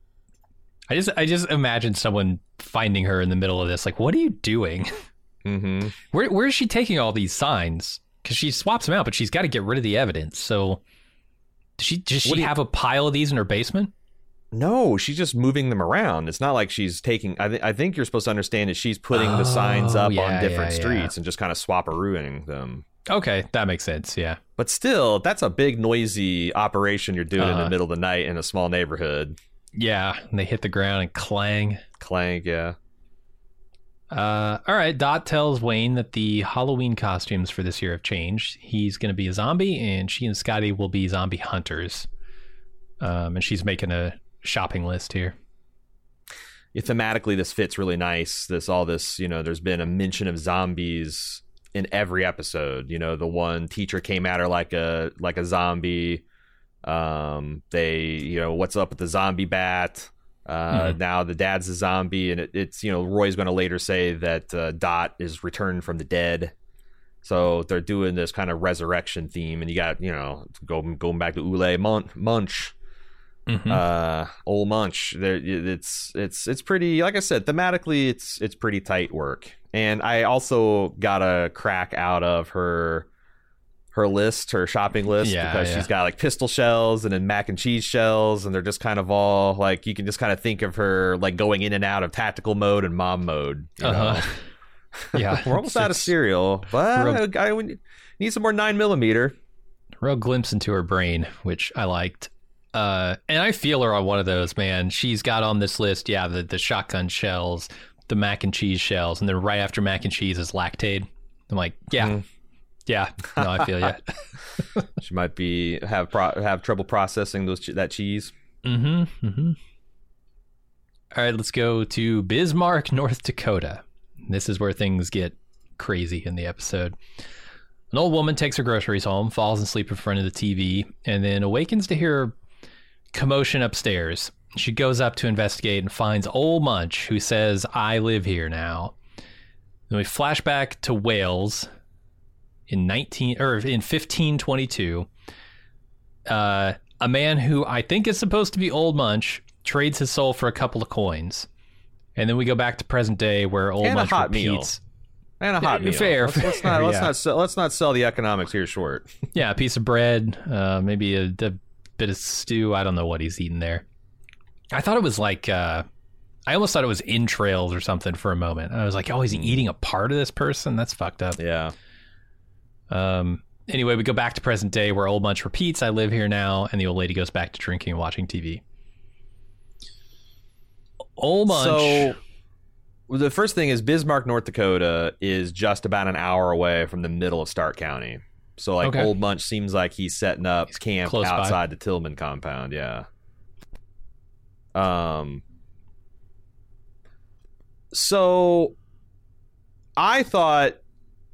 I just imagine someone finding her in the middle of this, like, what are you doing? Mm-hmm. Where is she taking all these signs? Because she swaps them out, but she's got to get rid of the evidence. So does she have a pile of these in her basement? No, she's just moving them around. It's not like she's taking. I think you're supposed to understand that she's putting the signs up on different streets and just kind of swapperooing them. Okay, that makes sense. Yeah, but still, that's a big noisy operation you're doing in the middle of the night in a small neighborhood. Yeah, and they hit the ground and clang. Yeah. All right. Dot tells Wayne that the Halloween costumes for this year have changed. He's going to be a zombie, and she and Scotty will be zombie hunters. And she's making a shopping list here. Yeah, thematically, this fits really nice. There's been a mention of zombies in every episode. You know, the one teacher came at her like a zombie. What's up with the zombie bat? Now the dad's a zombie, and it's Roy's going to later say that Dot is returned from the dead. So they're doing this kind of resurrection theme, and you got, going back to Ule Munch, old Munch. There, it's pretty, like I said, thematically it's pretty tight work. And I also got a crack out of her shopping list, because she's got like pistol shells and then mac and cheese shells, and they're just kind of all like, you can just kind of think of her like going in and out of tactical mode and mom mode. Yeah, we're almost out of cereal, but I need some more 9mm. Real glimpse into her brain, which I liked. And I feel her on one of those, man. She's got on this list, the shotgun shells, the mac and cheese shells, and then right after mac and cheese is Lactaid. I'm like, yeah, no, I feel you. She might have trouble processing that cheese. Mm-hmm. All right, let's go to Bismarck, North Dakota. This is where things get crazy in the episode. An old woman takes her groceries home, falls asleep in front of the TV, and then awakens to hear commotion upstairs. She goes up to investigate and finds old Munch, who says, "I live here now." Then we flash back to Wales. In 1522, a man who I think is supposed to be Old Munch trades his soul for a couple of coins, and then we go back to present day where Old Munch repeats. And a hot meal. Fair. Let's not sell the economics here short. Yeah, a piece of bread, maybe a bit of stew. I don't know what he's eating there. I thought it was like I almost thought it was entrails or something for a moment. I was like, oh, is he eating a part of this person? That's fucked up. Yeah. Anyway, we go back to present day where Old Munch repeats, "I live here now," and the old lady goes back to drinking and watching TV. Old Munch. So the first thing is Bismarck, North Dakota is just about an hour away from the middle of Stark County. So like Old Munch seems like he's setting up camp outside the Tillman compound. Yeah. So I thought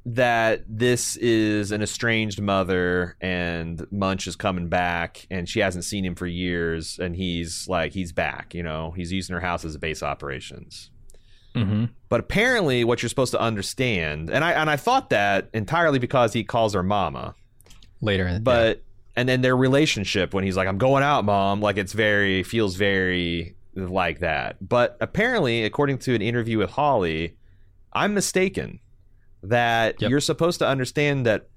that this is an estranged mother and Munch is coming back and she hasn't seen him for years, and he's back, you know, he's using her house as a base of operations. Mm-hmm. But apparently what you're supposed to understand, and I thought that entirely because he calls her mama later, but yeah. And then their relationship when he's like, I'm going out, mom, like feels very like that. But apparently, according to an interview with Holly, I'm mistaken. That yep. You're supposed to understand that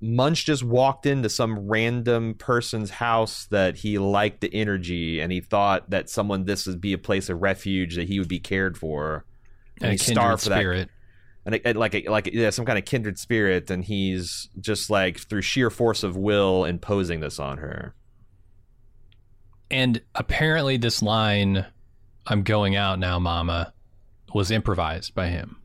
Munch just walked into some random person's house that he liked the energy, and he thought that this would be a place of refuge that he would be cared for, and he starved for that, and some kind of kindred spirit, and he's just like through sheer force of will imposing this on her. And apparently, this line, "I'm going out now, Mama," was improvised by him.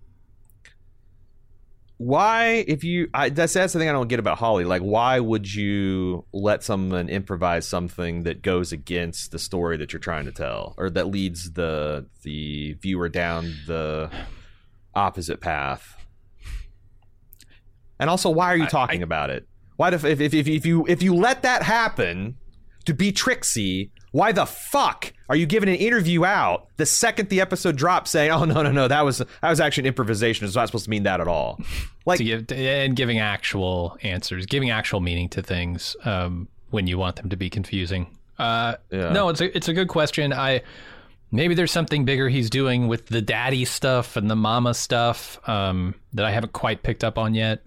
Why, that's the thing I don't get about Holly. Like, why would you let someone improvise something that goes against the story that you're trying to tell, or that leads the viewer down the opposite path? And also, why are you talking about it? Why if you let that happen to be tricksy? Why the fuck are you giving an interview out the second the episode drops saying, oh, no, that was actually an improvisation. It's not supposed to mean that at all. Like, and giving actual answers, giving actual meaning to things when you want them to be confusing. Yeah. No, it's a good question. Maybe there's something bigger he's doing with the daddy stuff and the mama stuff that I haven't quite picked up on yet.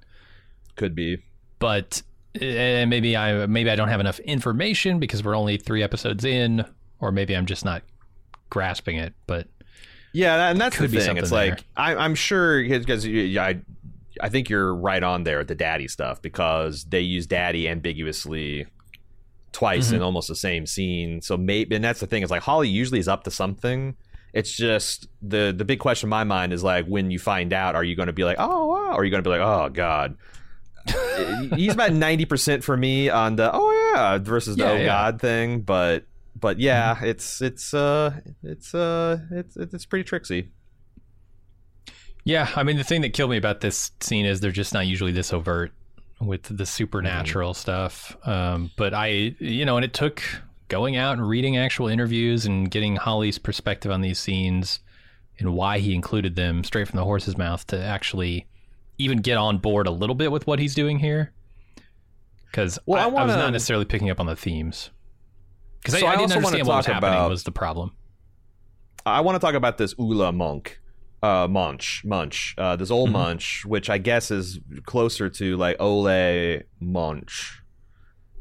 Could be. But... and maybe I don't have enough information because we're only 3 episodes in, or maybe I'm just not grasping it. But yeah, and that's the thing. It's there. Like I'm sure, because I think you're right on there at the daddy stuff, because they use daddy ambiguously twice mm-hmm. in almost the same scene. So maybe, and that's the thing. It's like Holly usually is up to something. It's just the big question in my mind is like, when you find out, are you going to be like, oh, wow, or are you going to be like, oh God. He's about 90% for me on the oh yeah versus the God thing, but yeah, mm-hmm. It's pretty tricksy. Yeah, I mean, the thing that killed me about this scene is they're just not usually this overt with the supernatural mm-hmm. stuff. But I, you know, and it took going out and reading actual interviews and getting Holly's perspective on these scenes and why he included them straight from the horse's mouth to actually even get on board a little bit with what he's doing here, because I was not necessarily picking up on the themes, because so I didn't understand what was happening was the problem. I want to talk about this Ula monk, Munch, this old mm-hmm. Munch, which I guess is closer to like Ole Munch,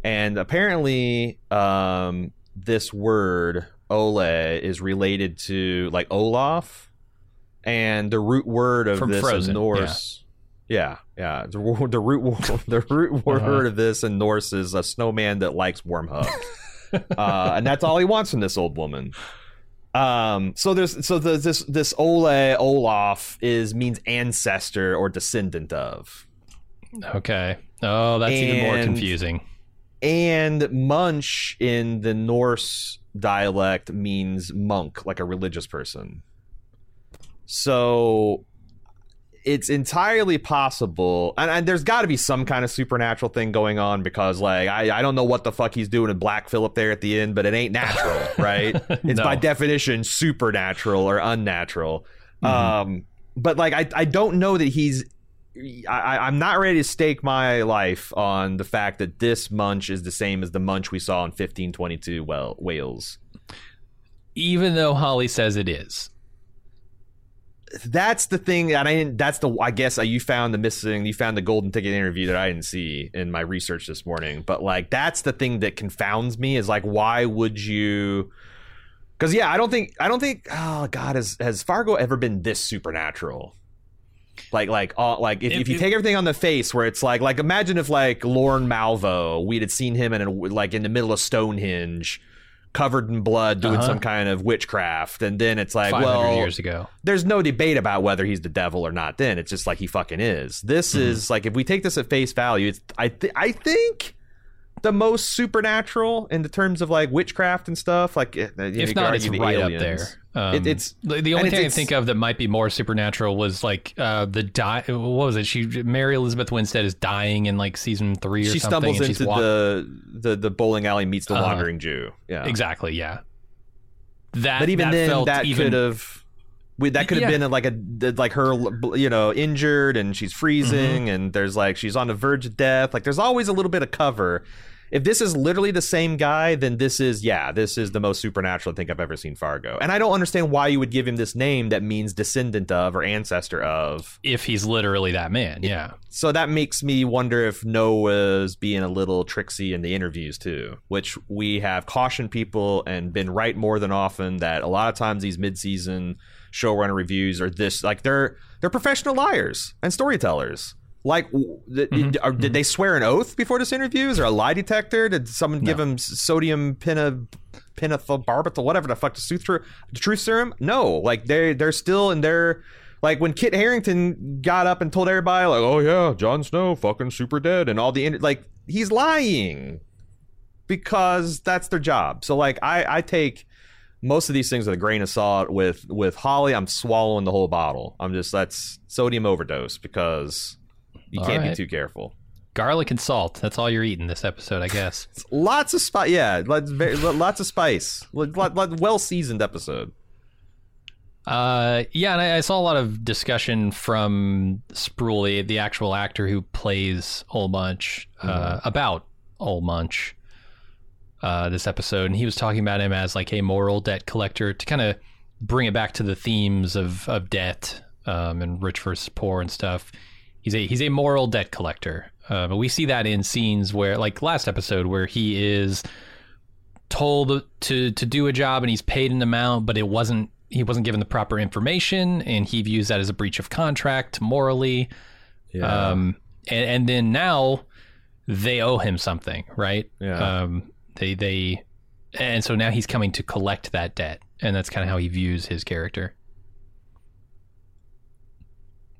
and apparently this word Ole is related to like Olaf, and the root word of this is Norse. Yeah. Yeah. The root word uh-huh. of this in Norse is a snowman that likes warm hugs, and that's all he wants from this old woman. So this Ole Olaf means ancestor or descendant of. Okay. Oh, that's even more confusing. And Munch in the Norse dialect means monk, like a religious person. So. It's entirely possible, and there's got to be some kind of supernatural thing going on, because like I don't know what the fuck he's doing in Black Phillip there at the end, but it ain't natural, right? It's no. By definition supernatural or unnatural. Mm-hmm. But like I don't know that I'm not ready to stake my life on the fact that this Munch is the same as the Munch we saw in 1522 Wales. Even though Holly says it is. That's the thing, and you found the golden ticket interview that I didn't see in my research this morning. But like, that's the thing that confounds me is like, why would you? Because yeah, I don't think. Oh God, has Fargo ever been this supernatural? Like if you take everything on the face, where it's like imagine if like Lorne Malvo, we'd had seen him in the middle of Stonehenge. Covered in blood, doing uh-huh. some kind of witchcraft, and then it's like, well, years ago. There's no debate about whether he's the devil or not. Then it's just like he fucking is. This mm-hmm. is like, if we take this at face value, it's I think the most supernatural in the terms of like witchcraft and stuff. Like, if not, it's right aliens. Up there. It's the only thing I think of that might be more supernatural was like what was it? Mary Elizabeth Winstead is dying in like season 3 or something. She stumbles into the bowling alley meets the wandering Jew. Yeah, exactly. Yeah, that could have been like her, you know, injured and she's freezing, mm-hmm. and there's like she's on the verge of death. Like, there's always a little bit of cover. If this is literally the same guy, then this is the most supernatural I think I've ever seen Fargo. And I don't understand why you would give him this name that means descendant of or ancestor of. If he's literally that man, yeah. So that makes me wonder if Noah's being a little tricksy in the interviews too, which we have cautioned people and been right more than often that a lot of times these mid-season showrunner reviews are this, like they're professional liars and storytellers. Like, did they swear an oath before this interview? Is there a lie detector? Did someone give him sodium pentobarbital, whatever the fuck, the truth serum? No, like they're still in their, like when Kit Harington got up and told everybody, like, oh yeah, Jon Snow fucking super dead, and all the like, he's lying because that's their job. So like I take most of these things with a grain of salt. With Holly, I'm swallowing the whole bottle. That's sodium overdose because. You can't be too careful. Garlic and salt. That's all you're eating this episode, I guess. Lots of spice. Yeah, lots of spice. Well-seasoned episode. Yeah, and I saw a lot of discussion from Spruill, the actual actor who plays Ole Munch, about Ole Munch this episode. And he was talking about him as like a moral debt collector to kind of bring it back to the themes of debt and rich versus poor and stuff. He's a moral debt collector, but we see that in scenes where, like last episode, where he is told to do a job and he's paid an amount, but he wasn't given the proper information, and he views that as a breach of contract morally. Yeah. And then now they owe him something, right? Yeah. They and so now he's coming to collect that debt, and that's kind of how he views his character.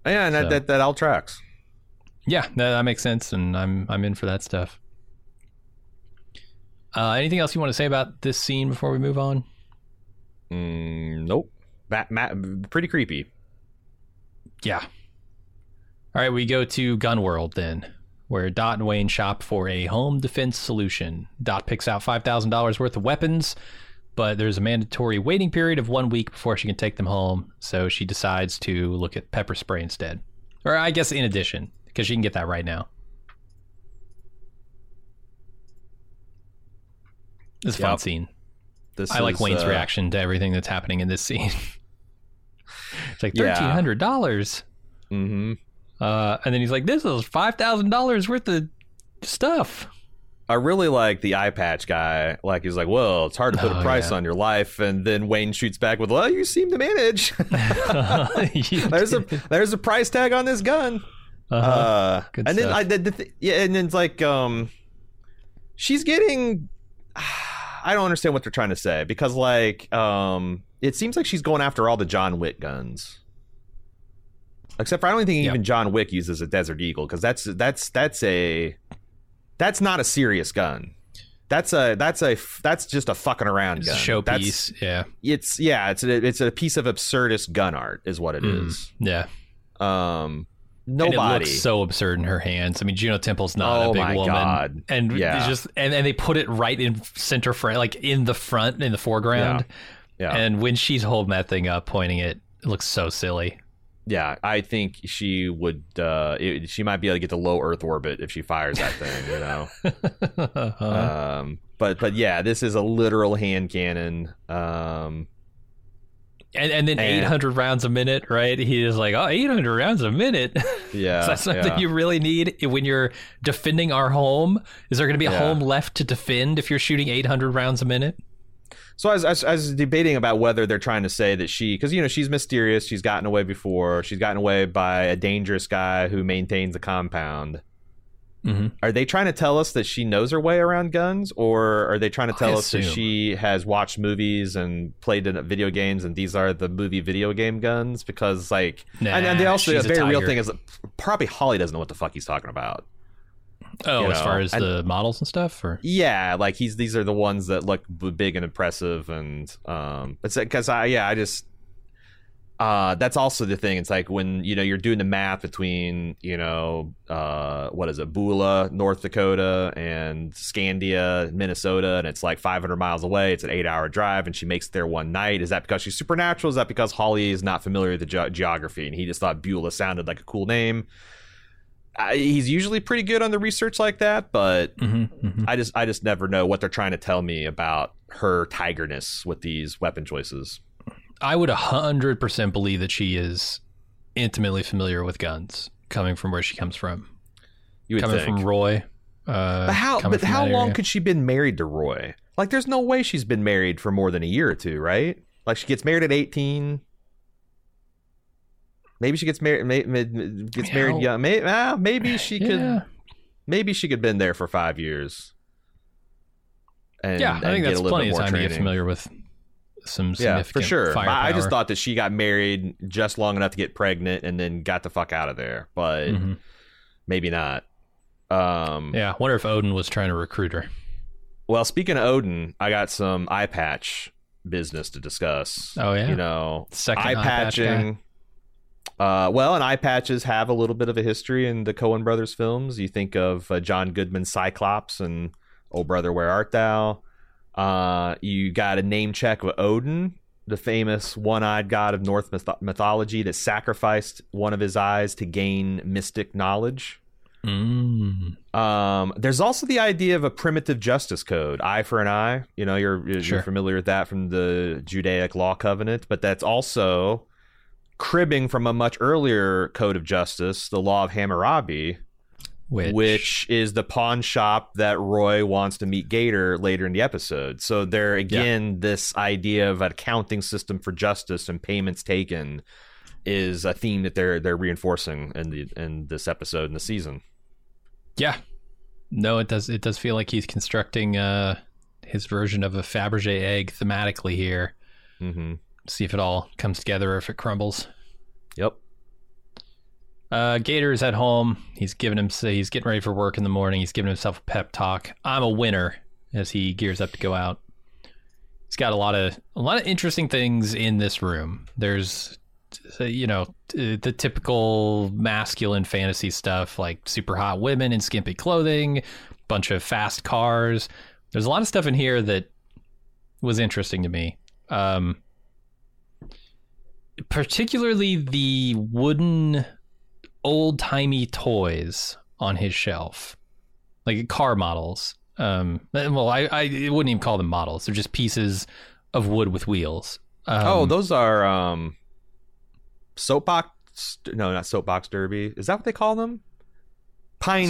Yeah, and so, that all tracks. Yeah, that makes sense, and I'm in for that stuff. Anything else you want to say about this scene before we move on? Nope. Pretty creepy. Yeah. All right, we go to Gunworld then, where Dot and Wayne shop for a home defense solution. Dot picks out $5,000 worth of weapons, but there's a mandatory waiting period of 1 week before she can take them home. So she decides to look at pepper spray instead. Or I guess in addition, because she can get that right now. It's a fun scene. I like Wayne's reaction to everything that's happening in this scene. It's like $1,300. Yeah. Mm-hmm. And then he's like, this is $5,000 worth of stuff. I really like the eye patch guy. Like, he's like, well, it's hard to put a price on your life. And then Wayne shoots back with, well, you seem to manage. There's a price tag on this gun. And then it's like, she's getting, I don't understand what they're trying to say, because like, it seems like she's going after all the John Wick guns. Except for, I don't think even John Wick uses a Desert Eagle, because that's not a serious gun. That's just a fucking around gun. Showpiece. Yeah. It's a piece of absurdist gun art is what it is. Yeah. Nobody. And it looks so absurd in her hands. I mean, Juno Temple's not a big woman. Oh my god. And and they put it right in center frame, like in the front, in the foreground. Yeah. And when she's holding that thing up, pointing it, it looks so silly. Yeah, I think she would. She might be able to get to low Earth orbit if she fires that thing, you know. But yeah, this is a literal hand cannon. And then 800 rounds a minute, right? He is like, 800 rounds a minute. Yeah, so that's something you really need when you're defending our home. Is there going to be a home left to defend if you're shooting 800 rounds a minute? So I was debating about whether they're trying to say that she, because, you know, she's mysterious. She's gotten away before. She's gotten away by a dangerous guy who maintains a compound. Mm-hmm. Are they trying to tell us that she knows her way around guns, or are they trying to tell us that she has watched movies and played in video games, and these are the movie video game guns? Because, like, and they also, a very real thing is that probably Holly doesn't know what the fuck he's talking about. Oh, as far as the models and stuff, or yeah, like these are the ones that look big and impressive, and it's because I just that's also the thing. It's like when you're doing the math between what is it, Beulah, North Dakota, and Scandia, Minnesota, and it's like 500 miles away. It's an 8-hour drive, and she makes it there one night. Is that because she's supernatural? Is that because Holly is not familiar with the geography and he just thought Beulah sounded like a cool name? He's usually pretty good on the research like that, but I just never know what they're trying to tell me about her tigerness with these weapon choices. I would 100% believe that she is intimately familiar with guns, coming from where she comes from. You would think. Coming from Roy. But how long could she been married to Roy? Like, there's no way she's been married for more than a year or two, right? Like, she gets married at 18. Maybe she gets married. Married young. Maybe she could been there for 5 years. I think that's plenty of time to get familiar with some significant for sure. Firepower. I just thought that she got married just long enough to get pregnant and then got the fuck out of there, but maybe not. I wonder if Odin was trying to recruit her. Well, speaking of Odin, I got some eye patch business to discuss. Oh yeah, second eye patching. And eye patches have a little bit of a history in the Coen brothers films. You think of John Goodman's Cyclops and Oh Brother, Where Art Thou? You got a name check with Odin, the famous one-eyed god of Norse mythology that sacrificed one of his eyes to gain mystic knowledge. There's also the idea of a primitive justice code, eye for an eye. You're familiar with that from the Judaic law covenant, but that's also cribbing from a much earlier code of justice, the Law of Hammurabi, which is the pawn shop that Roy wants to meet Gator later in the episode. So there again, this idea of an accounting system for justice and payments taken is a theme that they're reinforcing in this episode and the season. Yeah, no, it does feel like he's constructing his version of a Fabergé egg thematically here. See if it all comes together or if it crumbles. Yep. Gator is at home. He's getting ready for work in the morning. He's giving himself a pep talk. I'm a winner, as he gears up to go out. He's got a lot of interesting things in this room. There's, the typical masculine fantasy stuff, like super hot women in skimpy clothing, bunch of fast cars. There's a lot of stuff in here that was interesting to me. Particularly the wooden old-timey toys on his shelf, like car models. I wouldn't even call them models. They're just pieces of wood with wheels. Those are soapbox. No, not soapbox derby. Is that what they call them? Pine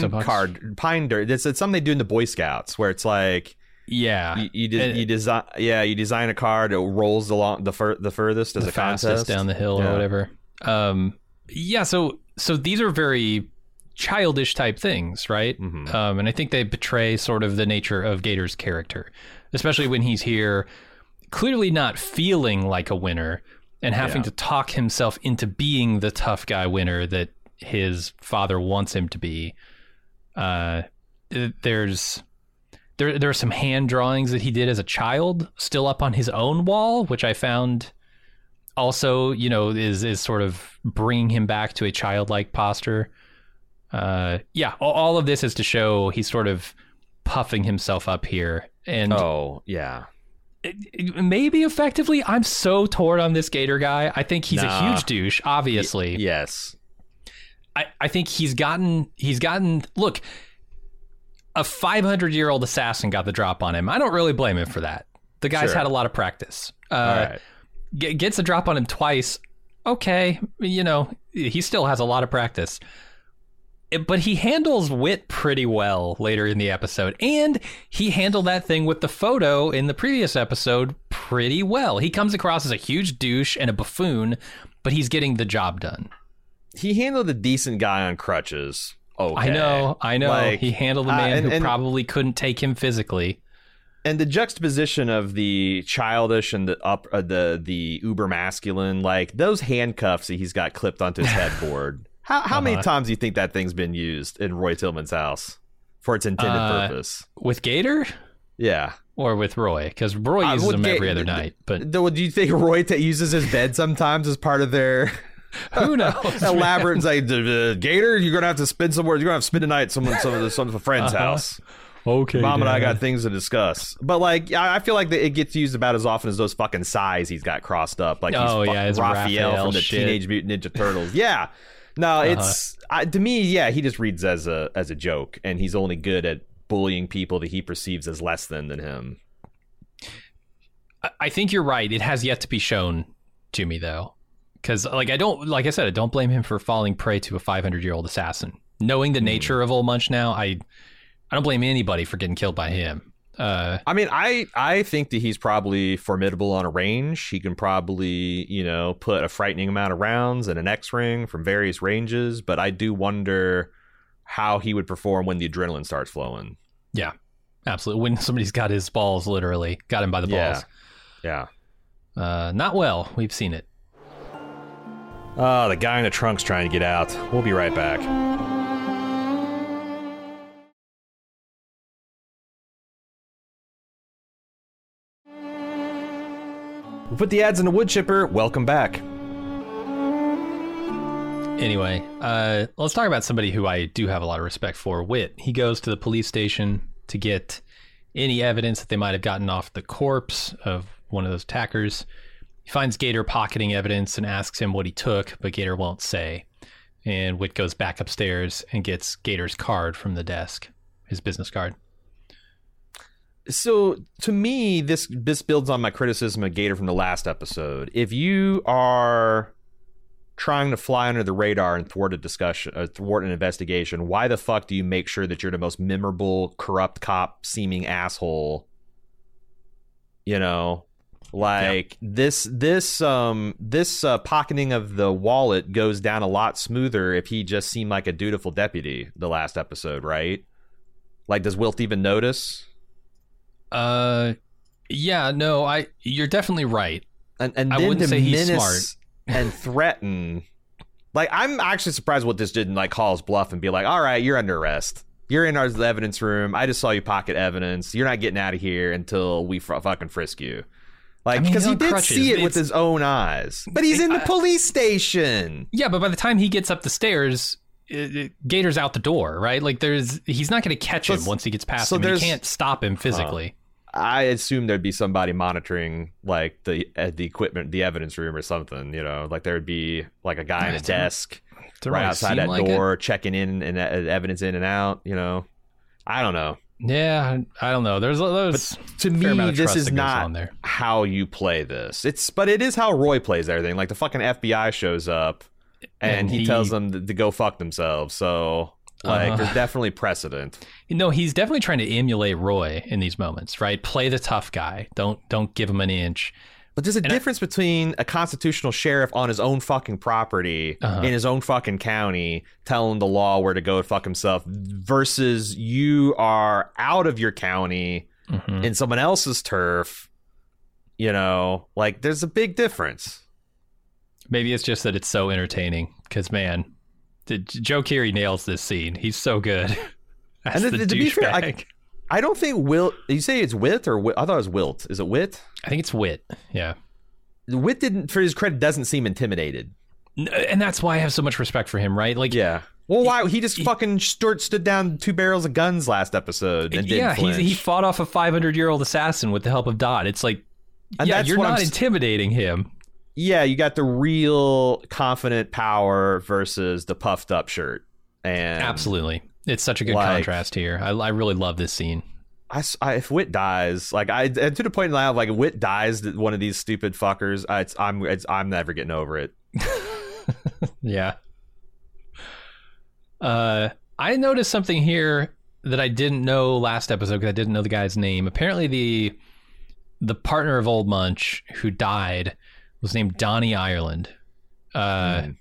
derby. It's something they do in the Boy Scouts, where it's like, you design a car that rolls along the furthest as the fastest down the hill or whatever. So these are very childish type things, right? And I think they betray sort of the nature of Gator's character, especially when he's here clearly not feeling like a winner and having to talk himself into being the tough guy winner that his father wants him to be. There are some hand drawings that he did as a child still up on his own wall, which I found also, is sort of bringing him back to a childlike posture. All of this is to show he's sort of puffing himself up here. And maybe effectively, I'm so torn on this Gator guy. I think he's a huge douche, obviously. Yes. I think he's gotten, look, a 500-year-old assassin got the drop on him. I don't really blame him for that. The guy's had a lot of practice. All right. Gets a drop on him twice. Okay, he still has a lot of practice. But he handles wit pretty well later in the episode. And he handled that thing with the photo in the previous episode pretty well. He comes across as a huge douche and a buffoon, but he's getting the job done. He handled a decent guy on crutches. Okay. I know. Like, he handled a man who probably couldn't take him physically. And the juxtaposition of the childish and the uber masculine, like those handcuffs that he's got clipped onto his headboard. How many times do you think that thing's been used in Roy Tillman's house? for its intended purpose. With Gator? Yeah. Or with Roy, because Roy uses them every other night. But do you think Roy uses his bed sometimes as part of their... Who knows? Elaborate, like, Gator, you're going to have to spend somewhere. You're going to have to spend the night at someone's friend's house. Okay, Mom and I got things to discuss. But, like, I feel like it gets used about as often as those fucking sighs he's got crossed up. Like, he's Raphael from the Teenage Mutant Ninja Turtles. Yeah. No, it's... to me, yeah, he just reads as a joke. And he's only good at bullying people that he perceives as less than him. I think you're right. It has yet to be shown to me, though. Because, I don't blame him for falling prey to a 500-year-old assassin. Knowing the nature of Old Munch now, I don't blame anybody for getting killed by him. I mean, I think that he's probably formidable on a range. He can probably, put a frightening amount of rounds and an X-ring from various ranges. But I do wonder how he would perform when the adrenaline starts flowing. Yeah, absolutely. When somebody's got his balls, literally. Got him by the balls. Yeah. Not well. We've seen it. The guy in the trunk's trying to get out. We'll be right back. We put the ads in the wood chipper. Welcome back. Anyway, let's talk about somebody who I do have a lot of respect for, Whit. He goes to the police station to get any evidence that they might have gotten off the corpse of one of those attackers. He finds Gator pocketing evidence and asks him what he took, but Gator won't say. And Whit goes back upstairs and gets Gator's card from the desk, his business card. So to me, this builds on my criticism of Gator from the last episode. If you are trying to fly under the radar and thwart an investigation, why the fuck do you make sure that you're the most memorable, corrupt cop seeming asshole? This pocketing of the wallet goes down a lot smoother if he just seemed like a dutiful deputy the last episode, right? Like, does Wilt even notice? You're definitely right. And I wouldn't say he's smart and threaten. Like, I'm actually surprised what this didn't like call his bluff and be like, all right, you're under arrest. You're in our evidence room. I just saw you pocket evidence. You're not getting out of here until we fucking frisk you. Like, because he did crutches. See it with his own eyes. But he's in the police station. Yeah, but by the time he gets up the stairs, Gator's out the door, right? Like, he's not going to catch him once he gets past him. You can't stop him physically. I assume there'd be somebody monitoring, like, the equipment, the evidence room or something, Like, there would be, like, a guy in a desk right outside that door, checking in and evidence in and out, I don't know. Yeah, I don't know. But to me, this is not how you play this. But it is how Roy plays everything. Like, the fucking FBI shows up and he tells them to go fuck themselves. So, like, there's definitely precedent. He's definitely trying to emulate Roy in these moments, right? Play the tough guy. Don't give him an inch. But there's a difference between a constitutional sheriff on his own fucking property in his own fucking county telling the law where to go fuck himself versus you are out of your county in someone else's turf. Like, there's a big difference. Maybe it's just that it's so entertaining because, man, Joe Keery nails this scene. He's so good. And to be fair, I don't think Wilt... You say it's Whit or Whit? I thought it was Wilt. Is it Whit? I think it's Whit, yeah. Whit, for his credit, doesn't seem intimidated. And that's why I have so much respect for him, right? Like, yeah. Well, why? He just fucking stood down two barrels of guns last episode and didn't flinch. Yeah, he fought off a 500-year-old assassin with the help of Dodd. It's like, you're not intimidating him. Yeah, you got the real confident power versus the puffed-up shirt. And absolutely. It's such a good contrast here. I really love this scene. If Whit dies, and to the point now, like, if Whit dies, one of these stupid fuckers, I'm never getting over it. Yeah. I noticed something here that I didn't know last episode because I didn't know the guy's name. Apparently, the partner of Old Munch who died was named Donnie Ireland. Donnie,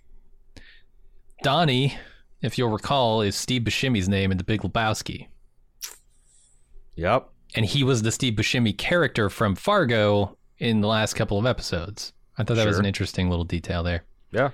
if you'll recall, is Steve Buscemi's name in The Big Lebowski. Yep. And he was the Steve Buscemi character from Fargo in the last couple of episodes. I thought that was an interesting little detail there. Yeah.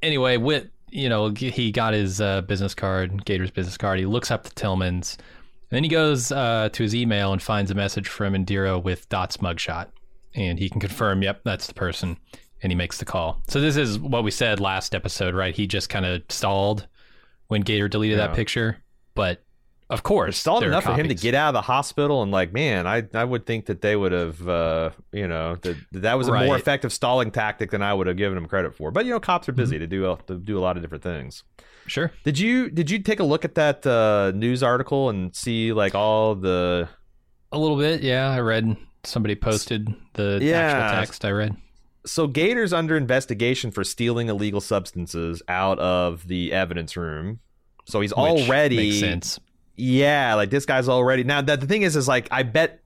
Anyway, Whit you know, he got his business card, Gator's business card. He looks up the Tillmans, and then he goes to his email and finds a message from Indira with Dot's mugshot, and he can confirm, yep, that's the person, and he makes the call. So this is what we said last episode, right? He just kind of stalled when Gator deleted that picture, but of course, it's stalled enough for him to get out of the hospital and like, man, I would think that they would have, you know, that was a more effective stalling tactic than I would have given him credit for. But, you know, cops are busy to do a lot of different things. Sure. Did you take a look at that news article and see like all the... A little bit. Yeah, I read somebody posted the actual text I read. So Gator's under investigation for stealing illegal substances out of the evidence room. So he's already... Makes sense. Yeah, like this guy's already now. That the thing is like I bet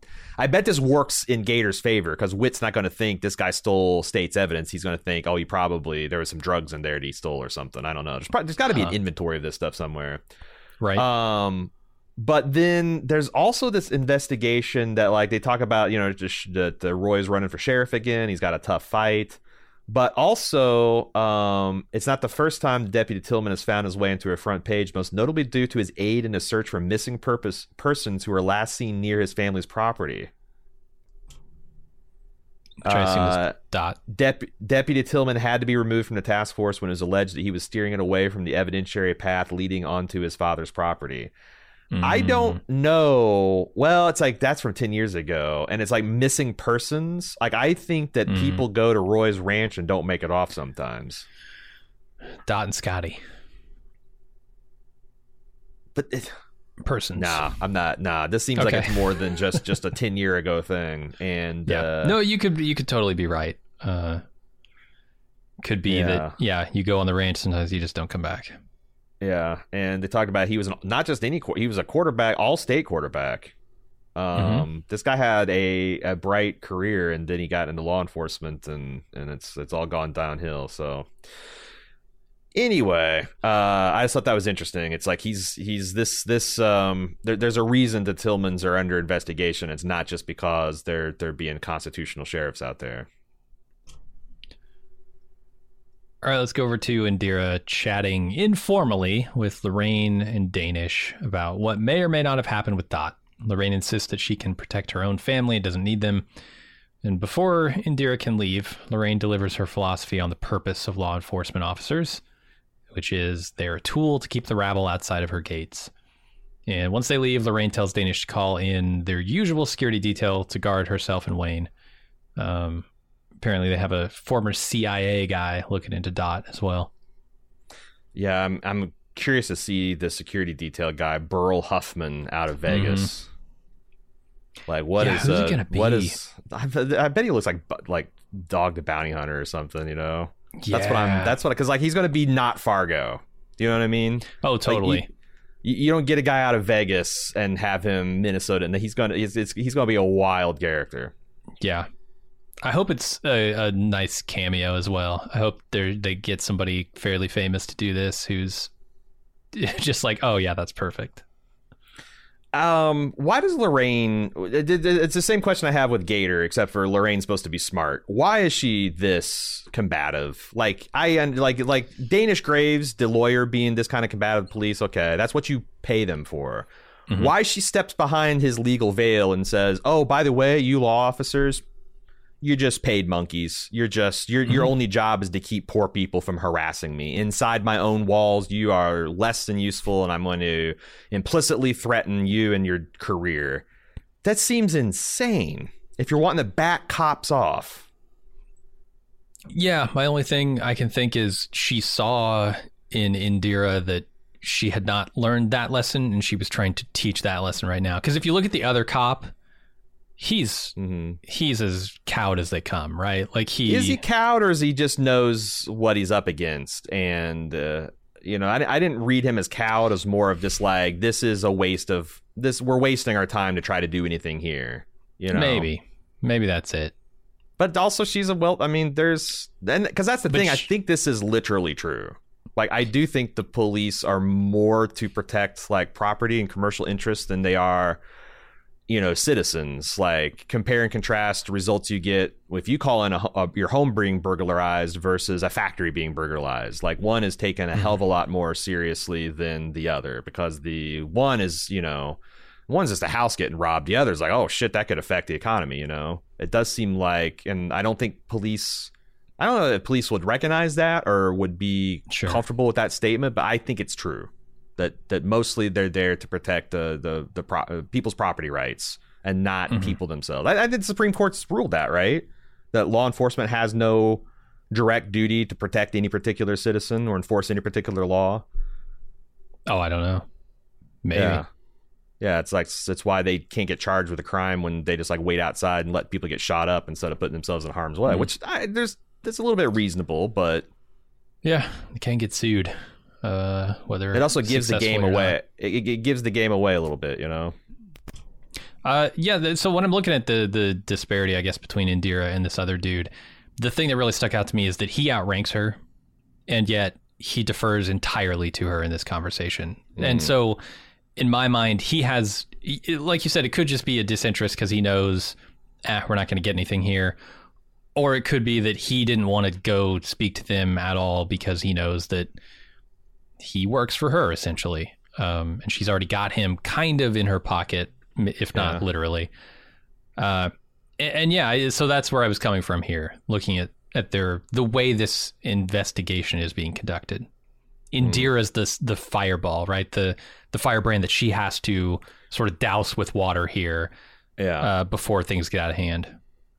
this works in Gator's favor because Witt's not going to think this guy stole state's evidence. He's going to think, oh, he probably there was some drugs in there that he stole or something. I don't know. There's got to be an inventory of this stuff somewhere, right? But then there's also this investigation that like they talk about, you know, just the Roy's running for sheriff again. He's got a tough fight. But also, it's not the first time Deputy Tillman has found his way into a front page, most notably due to his aid in a search for missing persons who were last seen near his family's property. Deputy Tillman had to be removed from the task force when it was alleged that he was steering it away from the evidentiary path leading onto his father's property. I don't know. Well, it's like that's from 10 years ago. And it's like missing persons. Like, I think that people go to Roy's ranch and don't make it off sometimes. Dot and Scotty. But persons. Nah, I'm not. Nah, this seems like it's more than just a 10 year ago thing. And no, you could totally be right. Could be that. Yeah, you go on the ranch. Sometimes you just don't come back. Yeah, and they talked about he was not just any he was a quarterback, all-state quarterback. This guy had a bright career, and then he got into law enforcement, and it's all gone downhill. So anyway, I just thought that was interesting. It's like he's this there's a reason the Tillmans are under investigation. It's not just because they're being constitutional sheriffs out there. All right, let's go over to Indira chatting informally with Lorraine and Danish about what may or may not have happened with Dot. Lorraine insists that she can protect her own family and doesn't need them. And before Indira can leave, Lorraine delivers her philosophy on the purpose of law enforcement officers, which is they're a tool to keep the rabble outside of her gates. And once they leave, Lorraine tells Danish to call in their usual security detail to guard herself and Wayne. Apparently they have a former CIA guy looking into Dot as well. Yeah, I'm curious to see the security detail guy, Burl Huffman, out of Vegas. Like, what is who's he gonna be? What is? I bet he looks like Dog the Bounty Hunter or something. You know, that's what because like he's gonna be not Fargo. Do you know what I mean? Oh, totally. Like, you don't get a guy out of Vegas and have him Minnesota, and he's gonna be a wild character. Yeah. I hope it's a nice cameo as well. I hope they get somebody fairly famous to do this who's just like, oh, yeah, that's perfect. Why does Lorraine... It's the same question I have with Gator, except for Lorraine's supposed to be smart. Why is she this combative? Like, like Danish Graves, the lawyer, being this kind of combative police, okay, that's what you pay them for. Mm-hmm. Why she steps behind his legal veil and says, oh, by the way, you law officers... You're just paid monkeys. You're just your only job is to keep poor people from harassing me. Inside my own walls, you are less than useful, and I'm going to implicitly threaten you and your career. That seems insane. If you're wanting to back cops off. Yeah, my only thing I can think is she saw in Indira that she had not learned that lesson, and she was trying to teach that lesson right now. Because if you look at the other cop... He's as cowed as they come, right? Like is he cowed, or is he just knows what he's up against? And you know, I didn't read him as cowed, as more of just like this is a waste of this. We're wasting our time to try to do anything here. You know, maybe that's it. But also, she's a well. I mean, there's and because that's the thing. I think this is literally true. Like, I do think the police are more to protect like property and commercial interests than they are. you know, citizens, like compare and contrast results you get if you call in your home being burglarized versus a factory being burglarized. Like, one is taken a hell of a lot more seriously than the other, because the one is, you know, one's just a house getting robbed. The other's like, oh shit, that could affect the economy. You know, it does seem like, and I don't think police, I don't know if police would recognize that or would be comfortable with that statement, but I think it's true that mostly they're there to protect the people's property rights and not people themselves. I think the Supreme Court's ruled that, right? That law enforcement has no direct duty to protect any particular citizen or enforce any particular law. Oh, I don't know. Maybe. Yeah, it's like, that's why they can't get charged with a crime when they just like wait outside and let people get shot up instead of putting themselves in harm's way, which that's a little bit reasonable, but yeah, they can get sued. Whether it also gives the game away, it gives the game away a little bit, you know. So when I'm looking at the disparity, I guess, between Indira and this other dude, the thing that really stuck out to me is that he outranks her, and yet he defers entirely to her in this conversation. And so, in my mind, he has, like you said, it could just be a disinterest because he knows, we're not going to get anything here. Or it could be that he didn't want to go speak to them at all because he knows that he works for her, essentially. And she's already got him kind of in her pocket, if not literally. So that's where I was coming from here, looking at the way this investigation is being conducted. Indira's the fireball, right? The firebrand that she has to sort of douse with water here before things get out of hand.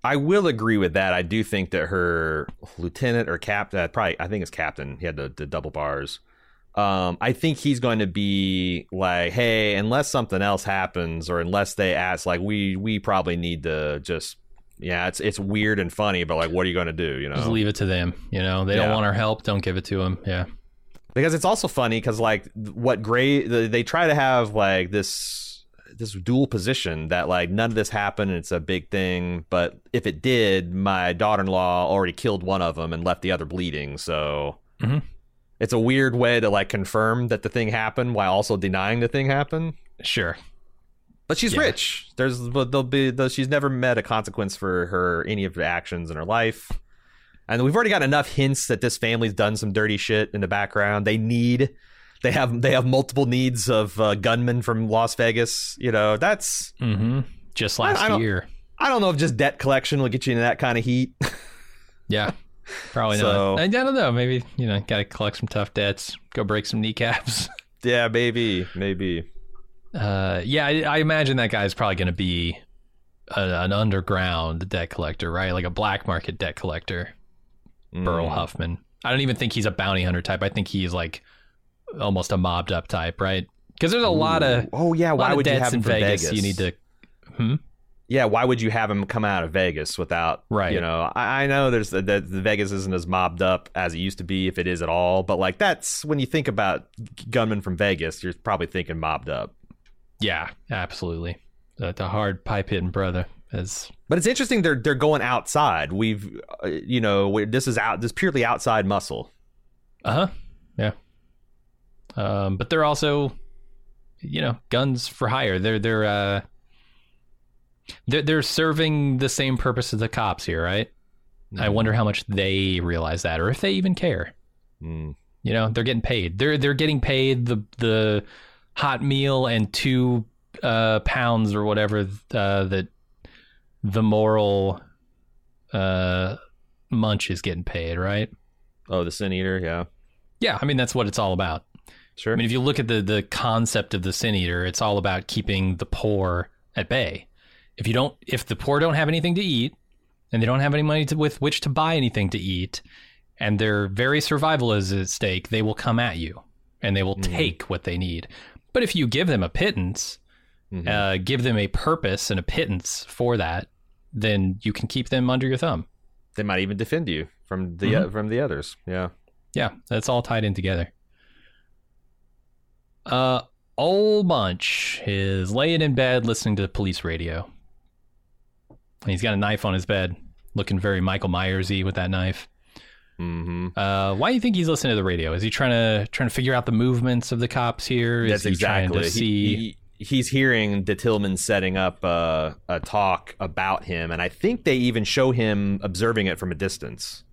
I will agree with that. I do think that her lieutenant or captain, probably, I think it's captain, he had the double bars. I think he's going to be like, hey, unless something else happens or unless they ask, like, we probably need to just, it's weird and funny, but like, what are you going to do? You know, just leave it to them. You know, they don't want our help. Don't give it to them. Yeah. Because it's also funny because, like, they try to have, like, this dual position that, like, none of this happened and it's a big thing. But if it did, my daughter-in-law already killed one of them and left the other bleeding. So it's a weird way to, like, confirm that the thing happened while also denying the thing happened. Sure. But she's rich. She's never met a consequence for any of her actions in her life. And we've already got enough hints that this family's done some dirty shit in the background. They have multiple needs of gunmen from Las Vegas. You know, that's just last year. I don't know if just debt collection will get you into that kind of heat. Yeah, probably not. I don't know. Maybe, you know, got to collect some tough debts. Go break some kneecaps. Yeah, maybe. I imagine that guy's probably going to be an underground debt collector, right? Like a black market debt collector. Burl Huffman. I don't even think he's a bounty hunter type. I think he's like almost a mobbed up type, right? Because there's a lot of why would you have him in Vegas? You need to. Yeah, why would you have him come out of Vegas without? Right. You know, I know there's the Vegas isn't as mobbed up as it used to be, if it is at all. But like, that's when you think about gunmen from Vegas, you're probably thinking mobbed up. Yeah, absolutely. The hard pipe hitting brother. But it's interesting they're going outside. We've this is purely outside muscle. Yeah. But they're also, you know, guns for hire. They're serving the same purpose as the cops here, right? I wonder how much they realize that, or if they even care. You know, they're getting paid. They're getting paid the hot meal and 2 pounds or whatever that the moral munch is getting paid, right? Oh, the sin eater. Yeah, I mean, that's what it's all about. Sure. I mean, if you look at the concept of the sin eater, it's all about keeping the poor at bay. If the poor don't have anything to eat, and they don't have any money with which to buy anything to eat, and their very survival is at stake, they will come at you and they will take what they need. But if you give them a pittance, give them a purpose and a pittance for that, then you can keep them under your thumb. They might even defend you from the from the others. Yeah, that's all tied in together. Old Munch is laying in bed listening to the police radio. And he's got a knife on his bed, looking very Michael Myers-y with that knife. Why do you think he's listening to the radio? Is he trying to figure out the movements of the cops here? Is he trying to see? he's hearing that Tillman's setting up a talk about him, and I think they even show him observing it from a distance.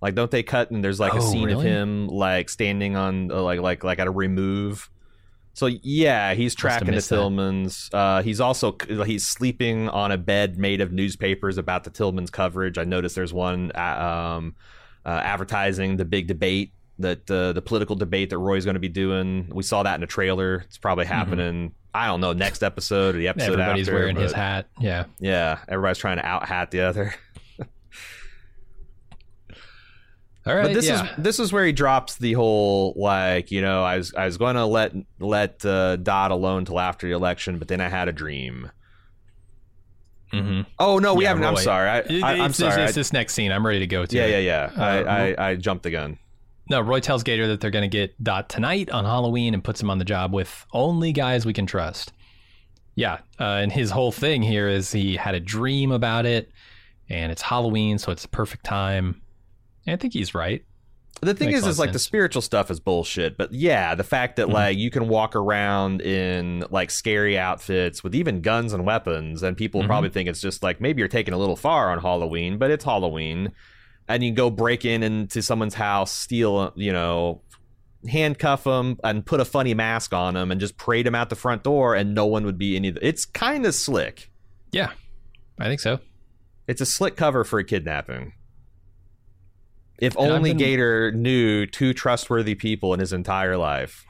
Like, don't they cut and there's like a scene of him like standing on like at a remove. So yeah, he's tracking the Tillmans. He's also sleeping on a bed made of newspapers about the Tillmans coverage. I noticed there's one advertising the big debate that the political debate that Roy's going to be doing. We saw that in a trailer. It's probably happening. Mm-hmm. I don't know, next episode or the episode everybody's after. Everybody's wearing his hat. Yeah. Yeah. Everybody's trying to out hat the other. All right, but this is where he drops the whole like, you know, I was going to let Dodd alone till after the election, but then I had a dream. Mm-hmm. Oh no, we haven't. Roy. I'm sorry. I'm sorry. It's this next scene. I'm ready to go to. Yeah. I jumped the gun. No, Roy tells Gator that they're going to get Dodd tonight on Halloween and puts him on the job with only guys we can trust. Yeah, and his whole thing here is he had a dream about it, and it's Halloween, so it's the perfect time. I think he's right. The thing is like the spiritual stuff is bullshit, but yeah, the fact that like you can walk around in like scary outfits with even guns and weapons, and people probably think it's just like maybe you're taking a little far on Halloween, but it's Halloween, and you can go break into someone's house, steal, you know, handcuff them, and put a funny mask on them, and just parade them out the front door, and no one would be any. It's kind of slick. Yeah, I think so. It's a slick cover for a kidnapping. If only Gator knew two trustworthy people in his entire life.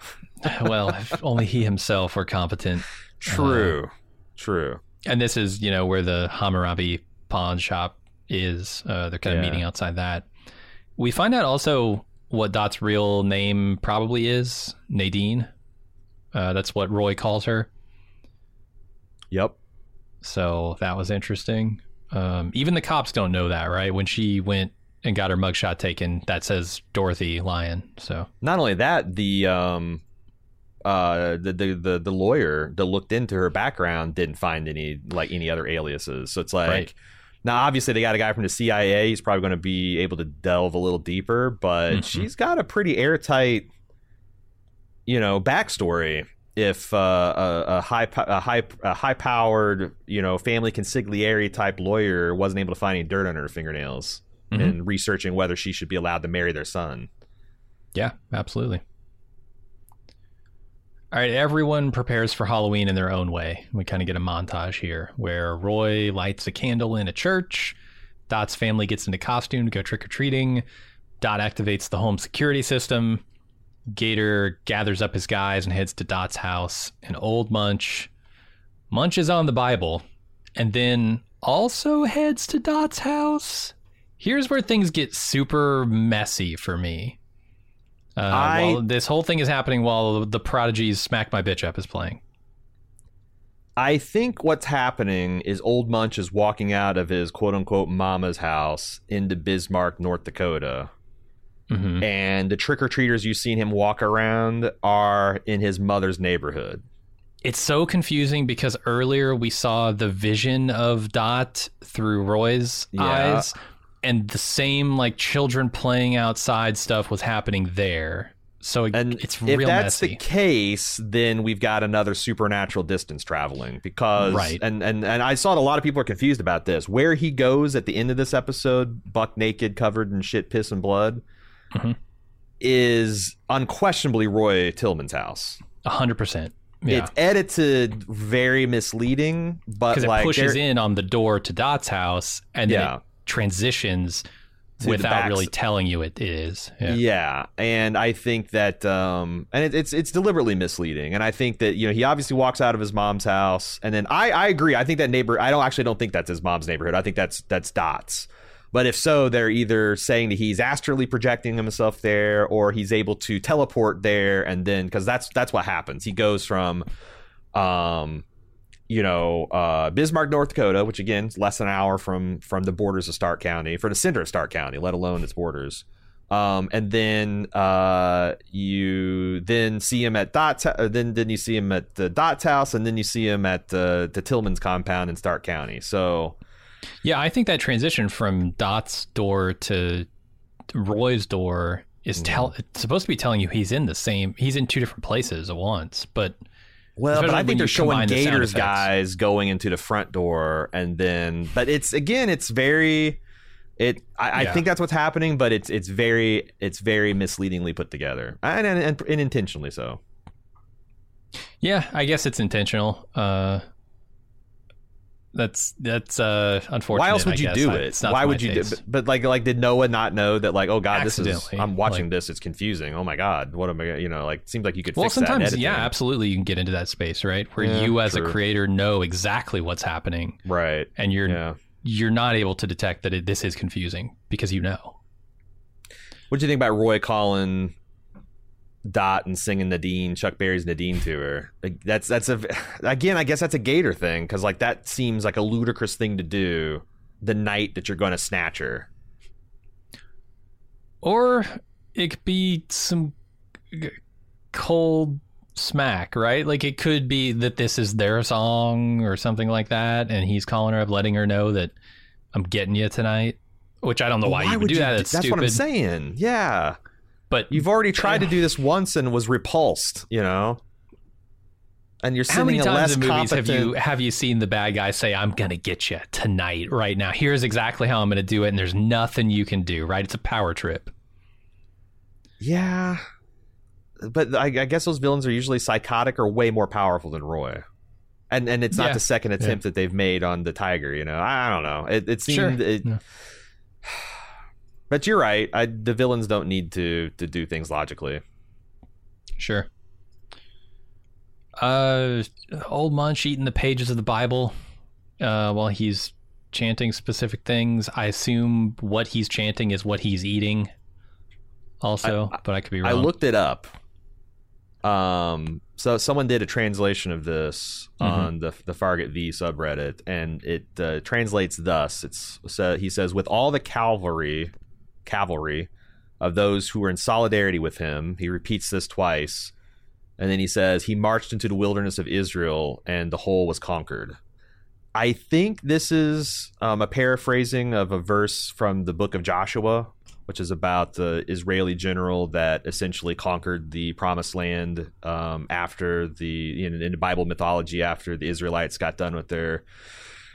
Well, if only he himself were competent. True. And this is, you know, where the Hammurabi pawn shop is. They're kind of meeting outside that. We find out also what Dot's real name probably is, Nadine. That's what Roy calls her. Yep. So that was interesting. Even the cops don't know that, right? When she went and got her mugshot taken, that says Dorothy Lyon. So not only that, the lawyer that looked into her background didn't find any other aliases. So it's like, right. Now obviously they got a guy from the CIA. He's probably going to be able to delve a little deeper, but she's got a pretty airtight, you know, backstory. If a high powered, you know, family consigliere type lawyer wasn't able to find any dirt under her fingernails. And researching whether she should be allowed to marry their son. Yeah, absolutely. All right, everyone prepares for Halloween in their own way. We kind of get a montage here where Roy lights a candle in a church. Dot's family gets into costume to go trick-or-treating. Dot activates the home security system. Gator gathers up his guys and heads to Dot's house. And old Munch is on the Bible and then also heads to Dot's house. Here's where things get super messy for me. This whole thing is happening while the Prodigy's Smack My Bitch Up is playing. I think what's happening is old Munch is walking out of his quote-unquote mama's house into Bismarck, North Dakota. Mm-hmm. And the trick-or-treaters you've seen him walk around are in his mother's neighborhood. It's so confusing because earlier we saw the vision of Dot through Roy's eyes. And the same like children playing outside stuff was happening there. So it's real messy. If that's the case, then we've got another supernatural distance traveling because and I saw that a lot of people are confused about this. Where he goes at the end of this episode, buck naked, covered in shit, piss and blood, is unquestionably Roy Tillman's house. 100%. Yeah. It's edited very misleading, but because it pushes in on the door to Dot's house and then it transitions without really telling you it is. Yeah. And I think that and it's deliberately misleading. And I think that, you know, he obviously walks out of his mom's house, and then I agree. I think that I don't think that's his mom's neighborhood. I think that's Dot's. But if so, they're either saying that he's astrally projecting himself there, or he's able to teleport there, and then because that's what happens. He goes from you know, Bismarck, North Dakota, which again is less than an hour from the borders of Stark County, from the center of Stark County, let alone its borders. And then you then see him at Dot's, then you see him at the Dot's house, and then you see him at the Tillman's compound in Stark County. So, yeah, I think that transition from Dot's door to Roy's door is it's supposed to be telling you he's in two different places at once, but Well, especially but I think they're showing Gators guys going into the front door, and then, but it's again, it's very, it. I think that's what's happening, but it's very misleadingly put together and intentionally so. Yeah, I guess it's intentional. That's unfortunate. Why else would you do it? Why would you do it? But like, did Noah not know that? Like, oh God, this is. I'm watching this. It's confusing. Oh my God, what am I? You know, like, seems like you could. Well, fix sometimes, that yeah, absolutely, you can get into that space, right? Where you as a creator know exactly what's happening, right? And you're not able to detect that this is confusing because you know. What do you think about Roy calling Dot and singing Nadine, Chuck Berry's Nadine to her? Like, I guess that's a Gator thing, because like that seems like a ludicrous thing to do the night that you're going to snatch her. Or it could be some cold smack, right? Like it could be that this is their song or something like that, and he's calling her up, letting her know that I'm getting you tonight. Which I don't know why you would do that. That's stupid. That's what I'm saying. Yeah. But you've already tried to do this once and was repulsed, you know. And you're sending a less competent. How many times in movies have you seen the bad guy say, "I'm gonna get you tonight, right now. Here's exactly how I'm gonna do it, and there's nothing you can do." Right? It's a power trip. Yeah, but I guess those villains are usually psychotic or way more powerful than Roy, and it's not the second attempt that they've made on the tiger. You know, I don't know. It seemed. Sure. It, no. But you're right. The villains don't need to do things logically. Sure. Old Munch eating the pages of the Bible while he's chanting specific things. I assume what he's chanting is what he's eating also, but I could be wrong. I looked it up. So someone did a translation of this on the Fargate V subreddit, and it translates thus. He says, with all the cavalry of those who were in solidarity with him. He repeats this twice, and then he says he marched into the wilderness of Israel and the whole was conquered. I think this is a paraphrasing of a verse from the book of Joshua, which is about the Israeli general that essentially conquered the promised land after in the Bible mythology, after the Israelites got done with their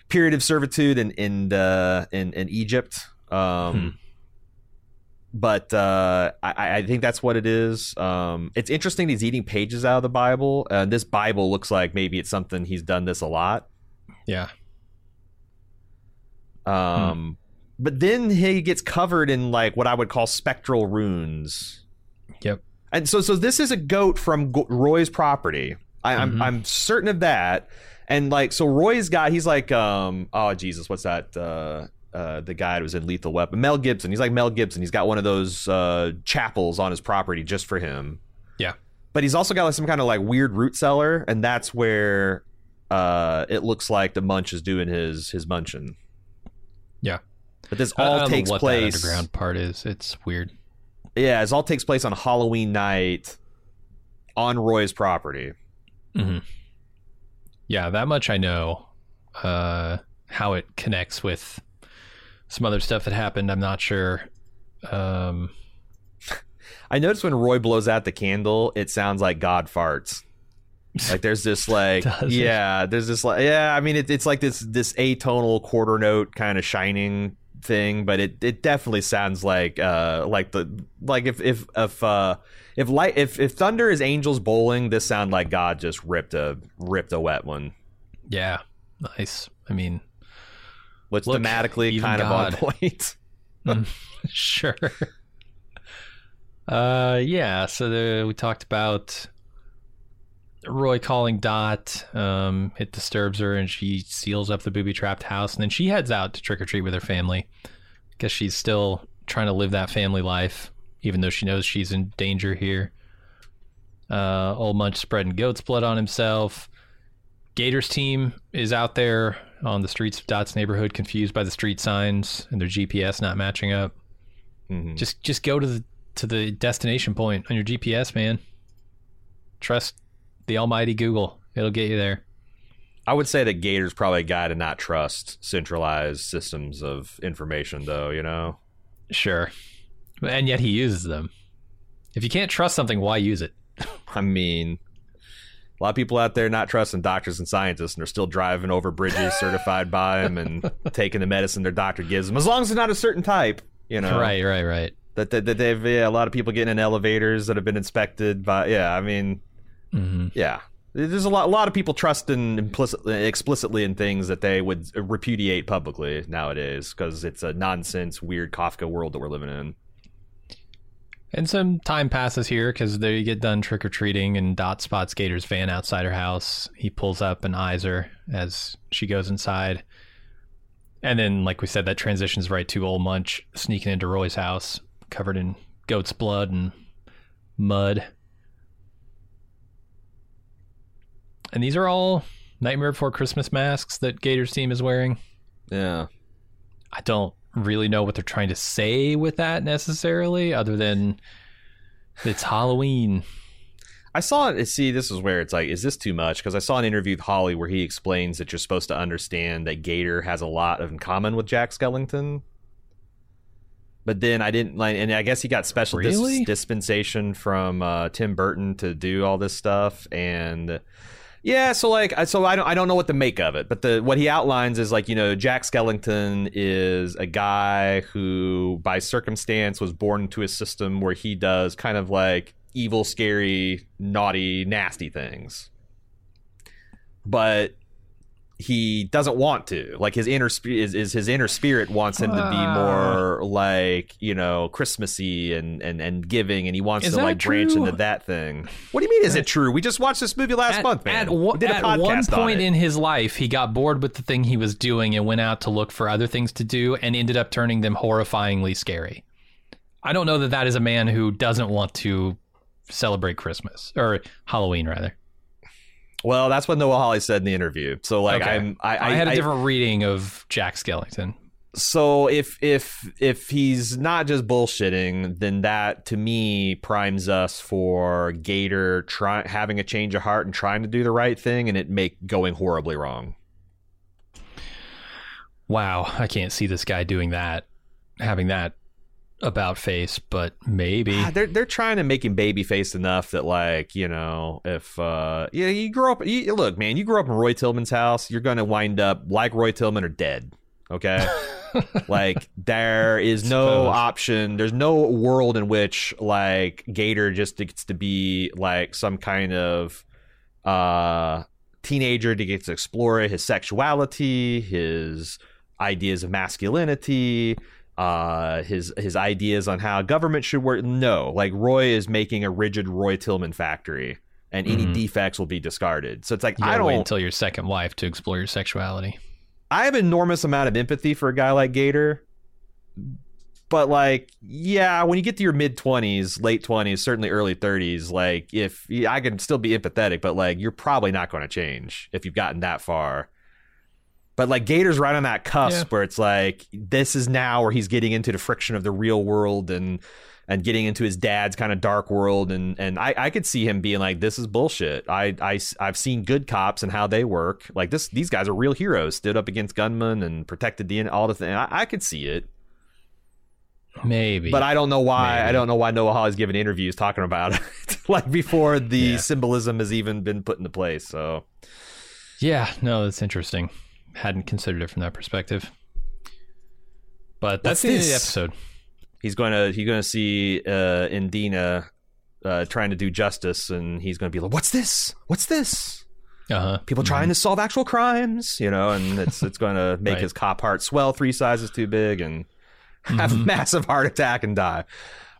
period of servitude in Egypt. But I think that's what it is. It's interesting he's eating pages out of the Bible. This Bible looks like maybe it's something he's done this a lot. Yeah. But then he gets covered in like what I would call spectral runes. Yep. And so this is a goat from Roy's property. I'm certain of that. And like, so Roy's guy, he's like, oh Jesus, what's that? The guy that was in Lethal Weapon, Mel Gibson. He's like Mel Gibson. He's got one of those chapels on his property just for him. Yeah. But he's also got like some kind of like weird root cellar, and that's where it looks like the Munch is doing his munchin'. Yeah. But this all takes place. That underground part is. It's weird. Yeah, it all takes place on Halloween night on Roy's property. Mm-hmm. Yeah, that much I know. How it connects with some other stuff that happened, I'm not sure. I noticed when Roy blows out the candle, it sounds like God farts. Like there's this like, yeah, there's this like, yeah, I mean, it's like this atonal quarter note kind of shining thing, but it definitely sounds like if thunder is angels bowling, this sound like God just ripped a wet one. Yeah, nice. I mean, which thematically kind of on point. Sure. Yeah, so we talked about Roy calling Dot. It disturbs her, and she seals up the booby-trapped house, and then she heads out to trick-or-treat with her family. I guess she's still trying to live that family life, even though she knows she's in danger here. Old Munch spreading goat's blood on himself. Gator's team is out there on the streets of Dot's neighborhood, confused by the street signs and their GPS not matching up. Mm-hmm. Just go to the destination point on your GPS, man. Trust the almighty Google. It'll get you there. I would say that Gator's probably a guy to not trust centralized systems of information, though, you know? Sure. And yet he uses them. If you can't trust something, why use it? I mean... A lot of people out there not trusting doctors and scientists, and they're still driving over bridges certified by them and taking the medicine their doctor gives them, as long as it's not a certain type, you know. Right. That they've a lot of people getting in elevators that have been inspected by. Yeah, I mean, mm-hmm. yeah. There's a lot of people trusting explicitly in things that they would repudiate publicly nowadays because it's a nonsense, weird Kafka world that we're living in. And some time passes here because they get done trick-or-treating, and Dot spots Gator's van outside her house. He pulls up and eyes her as she goes inside. And then, like we said, that transitions right to Old Munch sneaking into Roy's house, covered in goat's blood and mud. And these are all Nightmare Before Christmas masks that Gator's team is wearing. Yeah. I don't really know what they're trying to say with that necessarily, other than it's Halloween. I saw it. See, this is where it's like, is this too much? Because I saw an interview with Holly where he explains that you're supposed to understand that Gator has a lot in common with Jack Skellington. But then I didn't like, and I guess he got special dispensation from Tim Burton to do all this stuff. And yeah, so I don't know what to make of it. But what he outlines is like, you know, Jack Skellington is a guy who by circumstance was born into a system where he does kind of like evil, scary, naughty, nasty things. But he doesn't want to, like, his inner spirit wants him to be more like, you know, Christmassy and giving, and he wants to like branch into that thing. What do you mean? Is it true? We just watched this movie last month, man. At one point in his life, he got bored with the thing he was doing and went out to look for other things to do and ended up turning them horrifyingly scary. I don't know that is a man who doesn't want to celebrate Christmas or Halloween, rather. Well, that's what Noah Hawley said in the interview. So, like, okay. I had a different reading of Jack Skellington. So, if he's not just bullshitting, then that to me primes us for Gator having a change of heart and trying to do the right thing, and it going horribly wrong. Wow, I can't see this guy doing that, having that about face, but maybe they're trying to make him baby faced enough that, like, you know, if you grow up in Roy Tillman's house, you're going to wind up like Roy Tillman or dead. Okay. Like, there is no option. There's no world in which, like, Gator just gets to be like some kind of teenager that gets to explore his sexuality, his ideas of masculinity, his ideas on how government should work. No, like, Roy is making a rigid Roy Tillman factory, and any defects will be discarded. So it's like, I don't wait until your second wife to explore your sexuality. I have an enormous amount of empathy for a guy like Gator, but, like, yeah, when you get to your mid 20s, late 20s, certainly early 30s, like, if I can still be empathetic, but, like, you're probably not going to change if you've gotten that far. But, like, Gator's right on that cusp where it's like, this is now where he's getting into the friction of the real world and getting into his dad's kind of dark world. And I could see him being like, this is bullshit. I've seen good cops and how they work. Like, these guys are real heroes, stood up against gunmen and protected all the things. I could see it. Maybe. But I don't know why. Maybe. I don't know why Noah Hawley's giving interviews talking about it, like, before the symbolism has even been put into place. So, yeah, no, that's interesting. Hadn't considered it from that perspective, but that's the end of the episode. He's gonna see Indina trying to do justice, and he's gonna be like, what's this people trying to solve actual crimes, you know, and it's gonna make his cop heart swell 3 sizes too big and have a massive heart attack and die.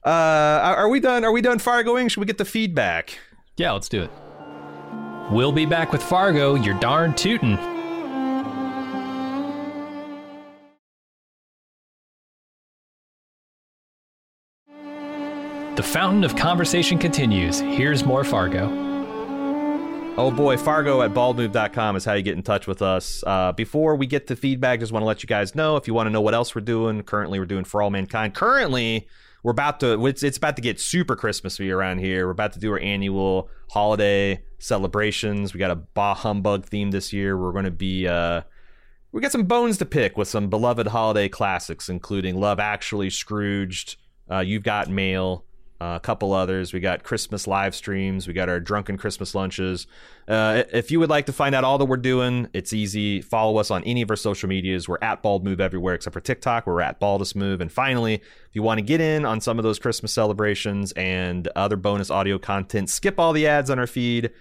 Are we done Fargoing? Should we get the feedback? Yeah, let's do it. We'll be back with Fargo, you're darn tootin'. The fountain of conversation continues. Here's more Fargo. Oh boy, Fargo at baldmove.com is how you get in touch with us. Before we get to feedback, just want to let you guys know, if you want to know what else we're doing, currently we're doing For All Mankind. Currently, it's about to get super Christmassy around here. We're about to do our annual holiday celebrations. We got a bah humbug theme this year. We're going to be we got some bones to pick with some beloved holiday classics, including Love Actually, Scrooged, You've Got Mail, a couple others. We got Christmas live streams. We got our drunken Christmas lunches. If you would like to find out all that we're doing, it's easy. Follow us on any of our social medias. We're at Bald Move everywhere except for TikTok. We're at Baldest Move. And finally, if you want to get in on some of those Christmas celebrations and other bonus audio content, skip all the ads on our feed.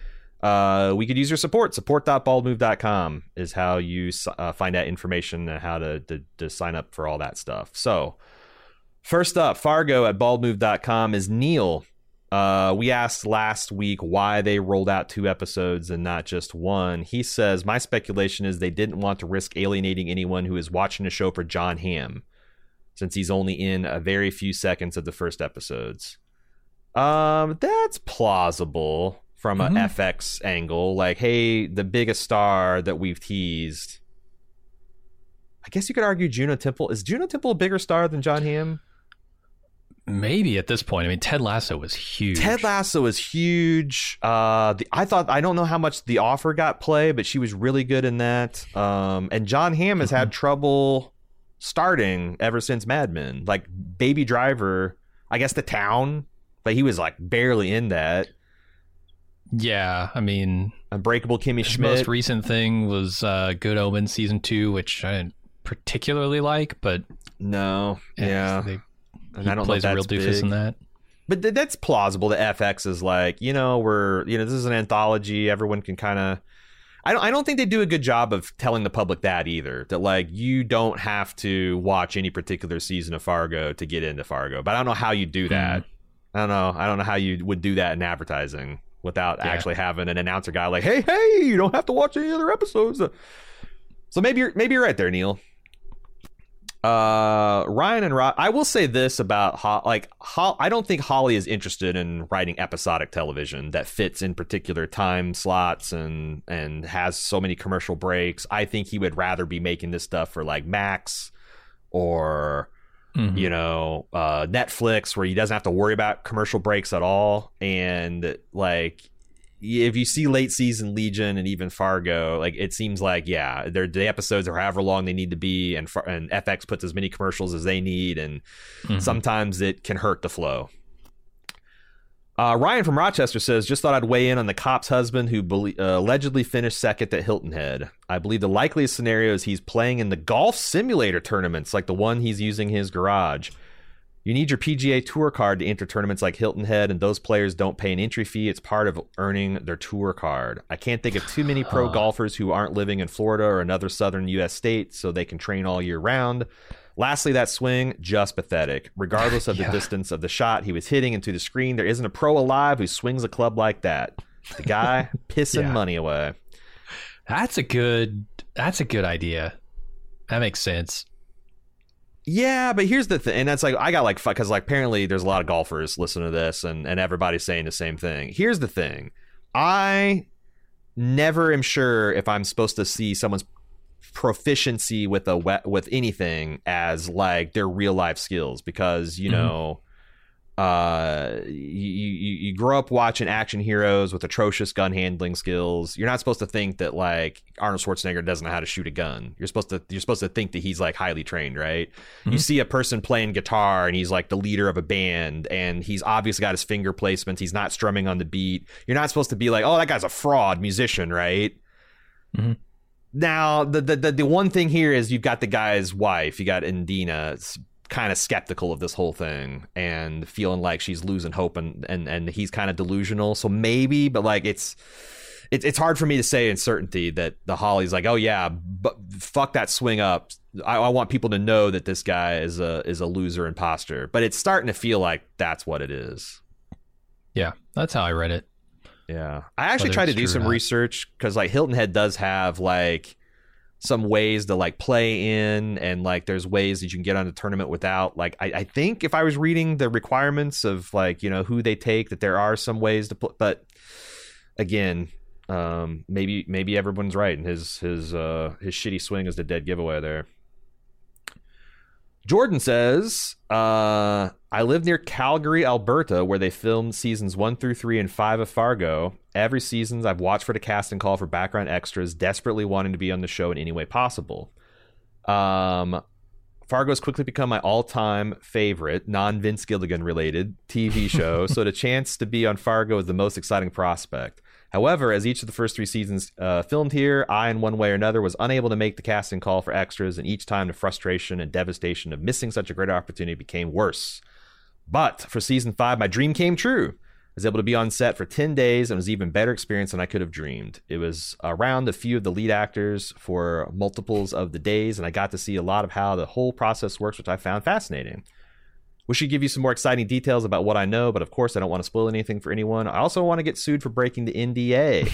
We could use your support. Support.baldmove.com is how you find out information and how to sign up for all that stuff. So first up, Fargo at baldmove.com is Neil. We asked last week why they rolled out 2 episodes and not just one. He says, my speculation is they didn't want to risk alienating anyone who is watching the show for John Hamm, since he's only in a very few seconds of the first episodes. That's plausible. From an FX angle, like, hey, the biggest star that we've teased. I guess you could argue Juno Temple. Is Juno Temple a bigger star than John Hamm? Maybe at this point. I mean, Ted Lasso was huge. I don't know how much The Offer got play, but she was really good in that. And John Hamm has had trouble starting ever since Mad Men. Like Baby Driver, I guess The Town, but he was like barely in that. Yeah, I mean, Unbreakable Kimmy Schmidt. Most recent thing was Good Omens season 2, which I didn't particularly like, but no, yeah, and I don't plays a real doofus in that. But that's plausible. The FX is like, this is an anthology. Everyone can kind of. I don't think they do a good job of telling the public that either. That like you don't have to watch any particular season of Fargo to get into Fargo. But I don't know how you do that. I don't know how you would do that in advertising. Without actually having an announcer guy like, hey, you don't have to watch any other episodes. So maybe you're right there, Neil. Ryan and Rob, I will say this about I don't think Holly is interested in writing episodic television that fits in particular time slots and has so many commercial breaks. I think he would rather be making this stuff for like Max or. Netflix, where he doesn't have to worry about commercial breaks at all. And like, if you see late season Legion and even Fargo, like it seems like, yeah, the episodes are however long they need to be. And FX puts as many commercials as they need. And sometimes it can hurt the flow. Ryan from Rochester says, just thought I'd weigh in on the cop's husband who allegedly finished second at Hilton Head. I believe the likeliest scenario is he's playing in the golf simulator tournaments like the one he's using his garage. You need your PGA Tour card to enter tournaments like Hilton Head, and those players don't pay an entry fee. It's part of earning their tour card. I can't think of too many pro golfers who aren't living in Florida or another southern U.S. state, so they can train all year round. Lastly, that swing, just pathetic. Regardless of the distance of the shot he was hitting into the screen, there isn't a pro alive who swings a club like that. The guy pissing money away. That's a good idea. That makes sense. Yeah, but here's the thing. And that's like, I got like, because like apparently there's a lot of golfers listening to this and everybody's saying the same thing. Here's the thing. I never am sure if I'm supposed to see someone's proficiency with anything as like their real life skills, because you grow up watching action heroes with atrocious gun handling skills. You're not supposed to think that like Arnold Schwarzenegger doesn't know how to shoot a gun. You're supposed to think that he's like highly trained, right? You see a person playing guitar and he's like the leader of a band and he's obviously got his finger placements. He's not strumming on the beat. You're not supposed to be like, oh, that guy's a fraud musician, right? Now, the one thing here is you've got the guy's wife, you got Indina, kind of skeptical of this whole thing and feeling like she's losing hope and he's kind of delusional. So maybe, but like it's hard for me to say in certainty that the Holly's like, oh yeah, but fuck that swing up. I want people to know that this guy is a loser imposter. But it's starting to feel like that's what it is. Yeah, that's how I read it. Yeah, I actually tried to do some research because like Hilton Head does have like some ways to like play in, and like there's ways that you can get on the tournament without like I think if I was reading the requirements of like, who they take, that there are some ways to play. But again, maybe everyone's right and his shitty swing is the dead giveaway there. Jordan says, I live near Calgary, Alberta, where they filmed seasons 1 through 3 and 5 of Fargo. Every season, I've watched for the casting call for background extras, desperately wanting to be on the show in any way possible. Fargo's quickly become my all-time favorite, non-Vince Gilligan-related TV show, so the chance to be on Fargo is the most exciting prospect. However, as each of the first three seasons filmed here, I, in one way or another, was unable to make the casting call for extras, and each time the frustration and devastation of missing such a great opportunity became worse. But for season 5, my dream came true. I was able to be on set for 10 days and it was an even better experience than I could have dreamed. It was around a few of the lead actors for multiples of the days, and I got to see a lot of how the whole process works, which I found fascinating. We should give you some more exciting details about what I know, but of course I don't want to spoil anything for anyone. I also want to get sued for breaking the NDA.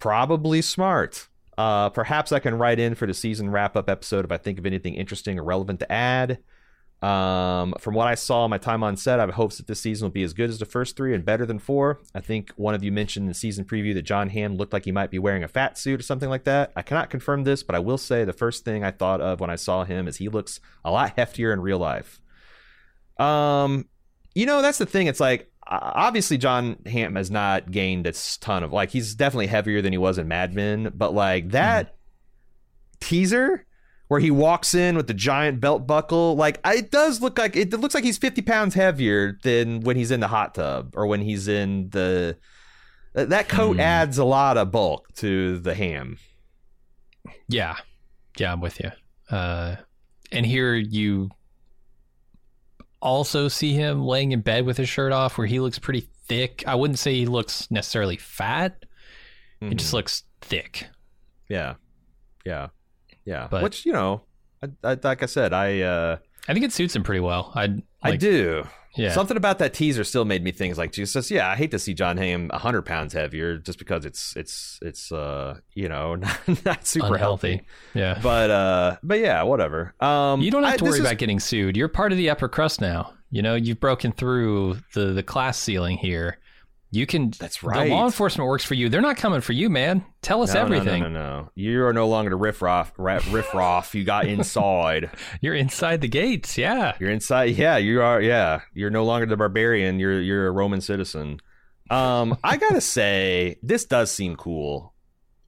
Probably smart. Perhaps I can write in for the season wrap-up episode if I think of anything interesting or relevant to add. From what I saw my time on set, I have hopes that this season will be as good as the first three and better than 4. I think one of you mentioned in the season preview that John Hamm looked like he might be wearing a fat suit or something like that. I cannot confirm this, but I will say the first thing I thought of when I saw him is he looks a lot heftier in real life. You know, that's the thing. It's like, obviously John Hamm has not gained a ton of, like, he's definitely heavier than he was in Mad Men, but like that teaser where he walks in with the giant belt buckle, like it looks like he's 50 pounds heavier than when he's in the hot tub or when he's in the, that coat adds a lot of bulk to the Hamm. Yeah. Yeah, I'm with you. And here you also see him laying in bed with his shirt off where he looks pretty thick. I wouldn't say he looks necessarily fat. It just looks thick. Yeah. Yeah. Yeah, but, which, you know, I, like I said, I think it suits him pretty well. I do. Yeah. Something about that teaser still made me think, like, Jesus, yeah, I hate to see John Hamm 100 pounds heavier just because it's you know, not super unhealthy. Yeah. But yeah, whatever. You don't have to worry about getting sued. You're part of the upper crust now. You know, you've broken through the class ceiling here. You can. That's right. The law enforcement works for you. They're not coming for you, man. Tell us everything. No. You are no longer the riff raff. You got inside. You're inside the gates. Yeah. You're inside. Yeah. You are. Yeah. You're no longer the barbarian. You're a Roman citizen. I gotta say, this does seem cool.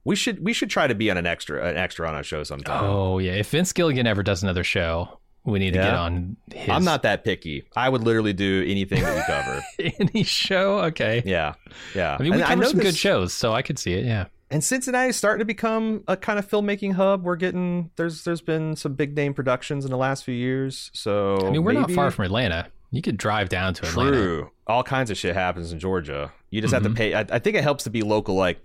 We should try to be on an extra on a show sometime. Oh yeah. If Vince Gilligan ever does another show, we need to get on his. I'm not that picky. I would literally do anything that we cover. Any show? Okay. Yeah. Yeah. I mean, we cover some good shows, so I could see it. Yeah. And Cincinnati's starting to become a kind of filmmaking hub. We're getting, there's been some big name productions in the last few years. So I mean, we're not far from Atlanta. You could drive down to Atlanta. True. All kinds of shit happens in Georgia. You just have to pay. I think it helps to be local, like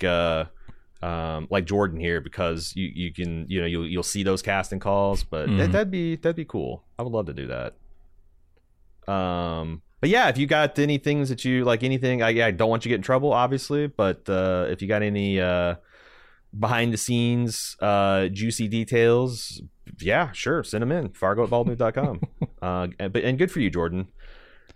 Jordan here, because you can, you know, you'll see those casting calls, but that'd be cool. I would love to do that. But yeah, if you got any things that you like, anything, I don't want you to get in trouble, obviously, but if you got any behind the scenes juicy details, yeah, sure, send them in. fargo@baldmove.com. and good for you, Jordan.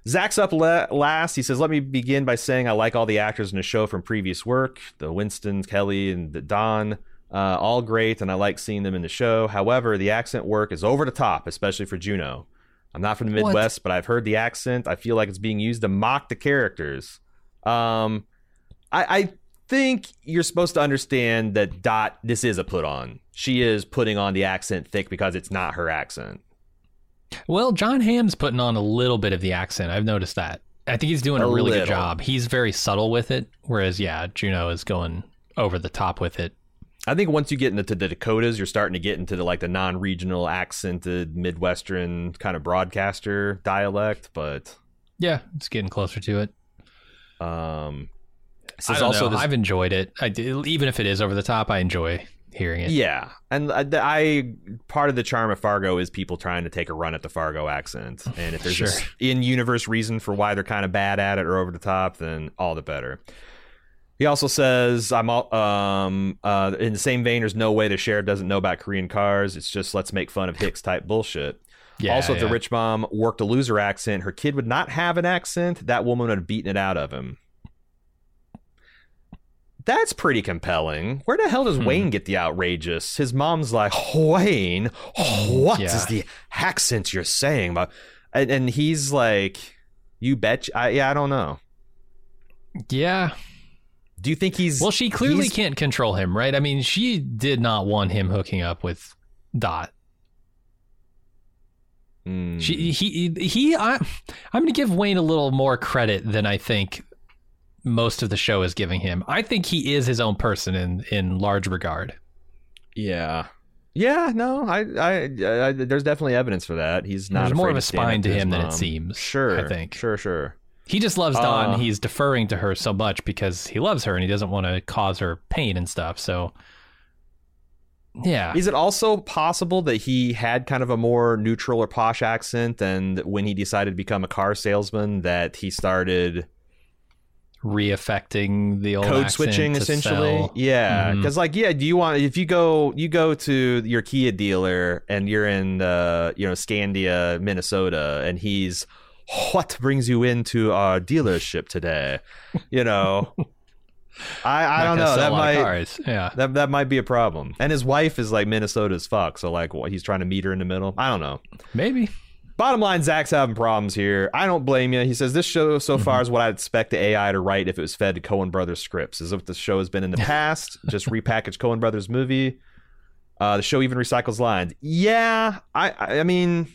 Zach's up last. He says, let me begin by saying I like all the actors in the show from previous work, the Winston, Kelly, and the Don, all great, and I like seeing them in the show. However, the accent work is over the top, especially for Juno. I'm not from the Midwest, but I've heard the accent. I feel like it's being used to mock the characters. I think you're supposed to understand that Dot, this is a put on. She is putting on the accent thick because it's not her accent. Well, John Hamm's putting on a little bit of the accent. I've noticed that. I think he's doing a really good job. He's very subtle with it, whereas, yeah, Juno is going over the top with it. I think once you get into the Dakotas, you're starting to get into the, like, the non-regional accented Midwestern kind of broadcaster dialect, but... yeah, it's getting closer to it. I don't know. I've enjoyed it. Even if it is over the top, I enjoy hearing it. Yeah, and I part of the charm of Fargo is people trying to take a run at the Fargo accent, and if there's just in-universe reason for why they're kind of bad at it or over the top, then all the better. He also says, I'm all, in the same vein, there's no way the sheriff doesn't know about Korean cars. It's just let's make fun of Hicks type bullshit. Yeah, also, if the rich mom worked a loser accent, her kid would not have an accent. That woman would have beaten it out of him. That's pretty compelling. Where the hell does Wayne get the outrageous? His mom's like, Wayne, what is the accent you're saying? And he's like, you bet. I don't know. Yeah. Do you think he's... well, she clearly can't control him, right? I mean, she did not want him hooking up with Dot. I'm going to give Wayne a little more credit than I think most of the show is giving him. I think he is his own person in large regard. Yeah. Yeah, no, I there's definitely evidence for that. He's not There's more of a spine to him than it seems. Sure. I think. Sure. He just loves Dawn. He's deferring to her so much because he loves her and he doesn't want to cause her pain and stuff. So, yeah. Is it also possible that he had kind of a more neutral or posh accent, and when he decided to become a car salesman, that he started reaffecting the old code switching, essentially? Sell. Yeah, because do you want, if you go to your Kia dealer and you're in Scandia, Minnesota, and he's, what brings you into our dealership today? I don't know. That might be a problem. And his wife is like Minnesota as fuck, so like, what, he's trying to meet her in the middle. I don't know. Maybe. Bottom line, Zach's having problems here. I don't blame you. He says, this show so far is what I'd expect the AI to write if it was fed to Coen Brothers scripts. This is what the show has been in the past. Just repackaged Coen Brothers movie. The show even recycles lines. Yeah, I mean,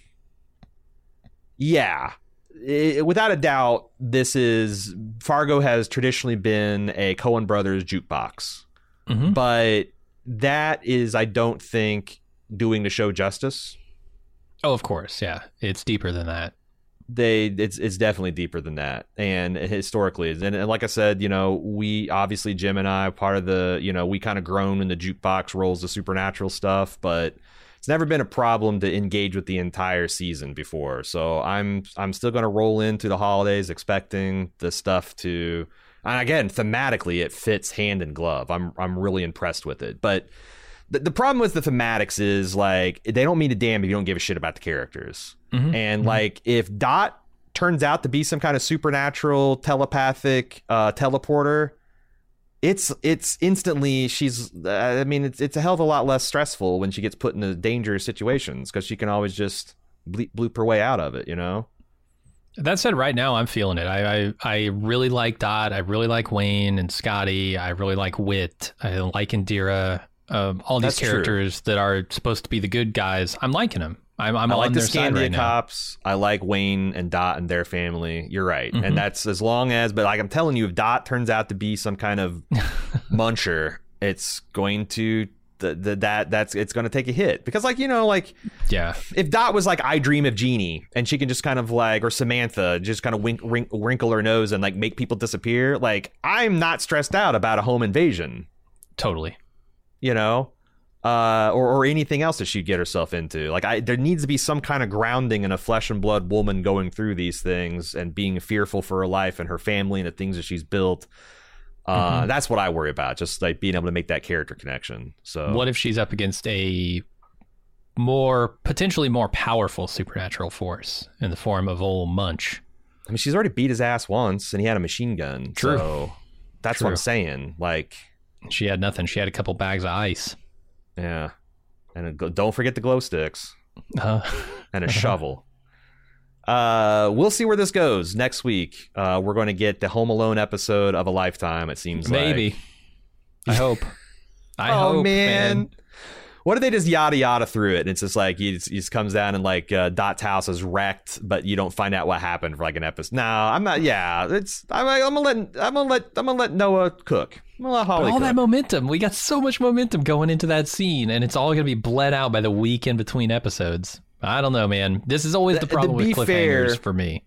yeah. Without a doubt, Fargo has traditionally been a Coen Brothers jukebox. Mm-hmm. But that is, I don't think, doing the show justice. Oh, of course. Yeah. It's deeper than that. It's definitely deeper than that. And historically, and like I said, we obviously, Jim and I, part of the, we kind of groan in the jukebox rolls of supernatural stuff, but it's never been a problem to engage with the entire season before. So I'm still going to roll into the holidays expecting the stuff to, and again, thematically, it fits hand in glove. I'm really impressed with it, but the problem with the thematics is, like, they don't mean a damn if you don't give a shit about the characters. Mm-hmm. And, like, if Dot turns out to be some kind of supernatural, telepathic teleporter, it's instantly, it's a hell of a lot less stressful when she gets put into dangerous situations, because she can always just bloop her way out of it, That said, right now, I'm feeling it. I really like Dot. I really like Wayne and Scotty. I really like Wit. I like Indira. All these characters that are supposed to be the good guys, I'm liking them. I like the Scandia cops. I like Wayne and Dot and their family. You're right. Mm-hmm. And that's as long as, but like I'm telling you, if Dot turns out to be some kind of muncher, it's going to it's going to take a hit, because if Dot was like, I dream of Jeannie, and she can just kind of like, or Samantha, just kind of wrinkle her nose and like make people disappear, like, I'm not stressed out about a home invasion. Totally. Or anything else that she'd get herself into. Like, there needs to be some kind of grounding in a flesh and blood woman going through these things and being fearful for her life and her family and the things that she's built. That's what I worry about, just like being able to make that character connection. So what if she's up against a potentially more powerful supernatural force in the form of old Munch? I mean, she's already beat his ass once, and he had a machine gun. True. So that's what I'm saying. Like, she had nothing. She had a couple bags of ice. Yeah. And don't forget the glow sticks. And a shovel. We'll see where this goes next week. We're going to get the Home Alone episode of a lifetime, it seems like. Maybe. I hope. Oh, man. What if they just yada yada through it? And it's just like, he just comes down and like Dot's house is wrecked, but you don't find out what happened for like an episode. No, I'm not. Yeah, I'm gonna let Noah cook. I'm gonna let Holly cook. All that momentum, we got so much momentum going into that scene, and it's all gonna be bled out by the week in between episodes. I don't know, man. This is always the problem with cliffhangers for me.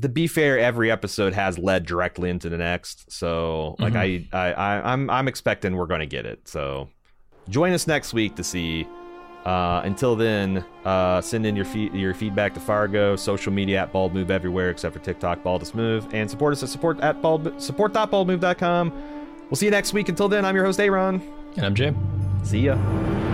To be fair, every episode has led directly into the next, so like I'm expecting we're gonna get it. So. Join us next week to see. Until then, send in your feedback to Fargo, social media at Bald Move everywhere except for TikTok, Baldest Move, and support us at support.baldmove.com. We'll see you next week. Until then, I'm your host, Aaron. And I'm Jim. See ya.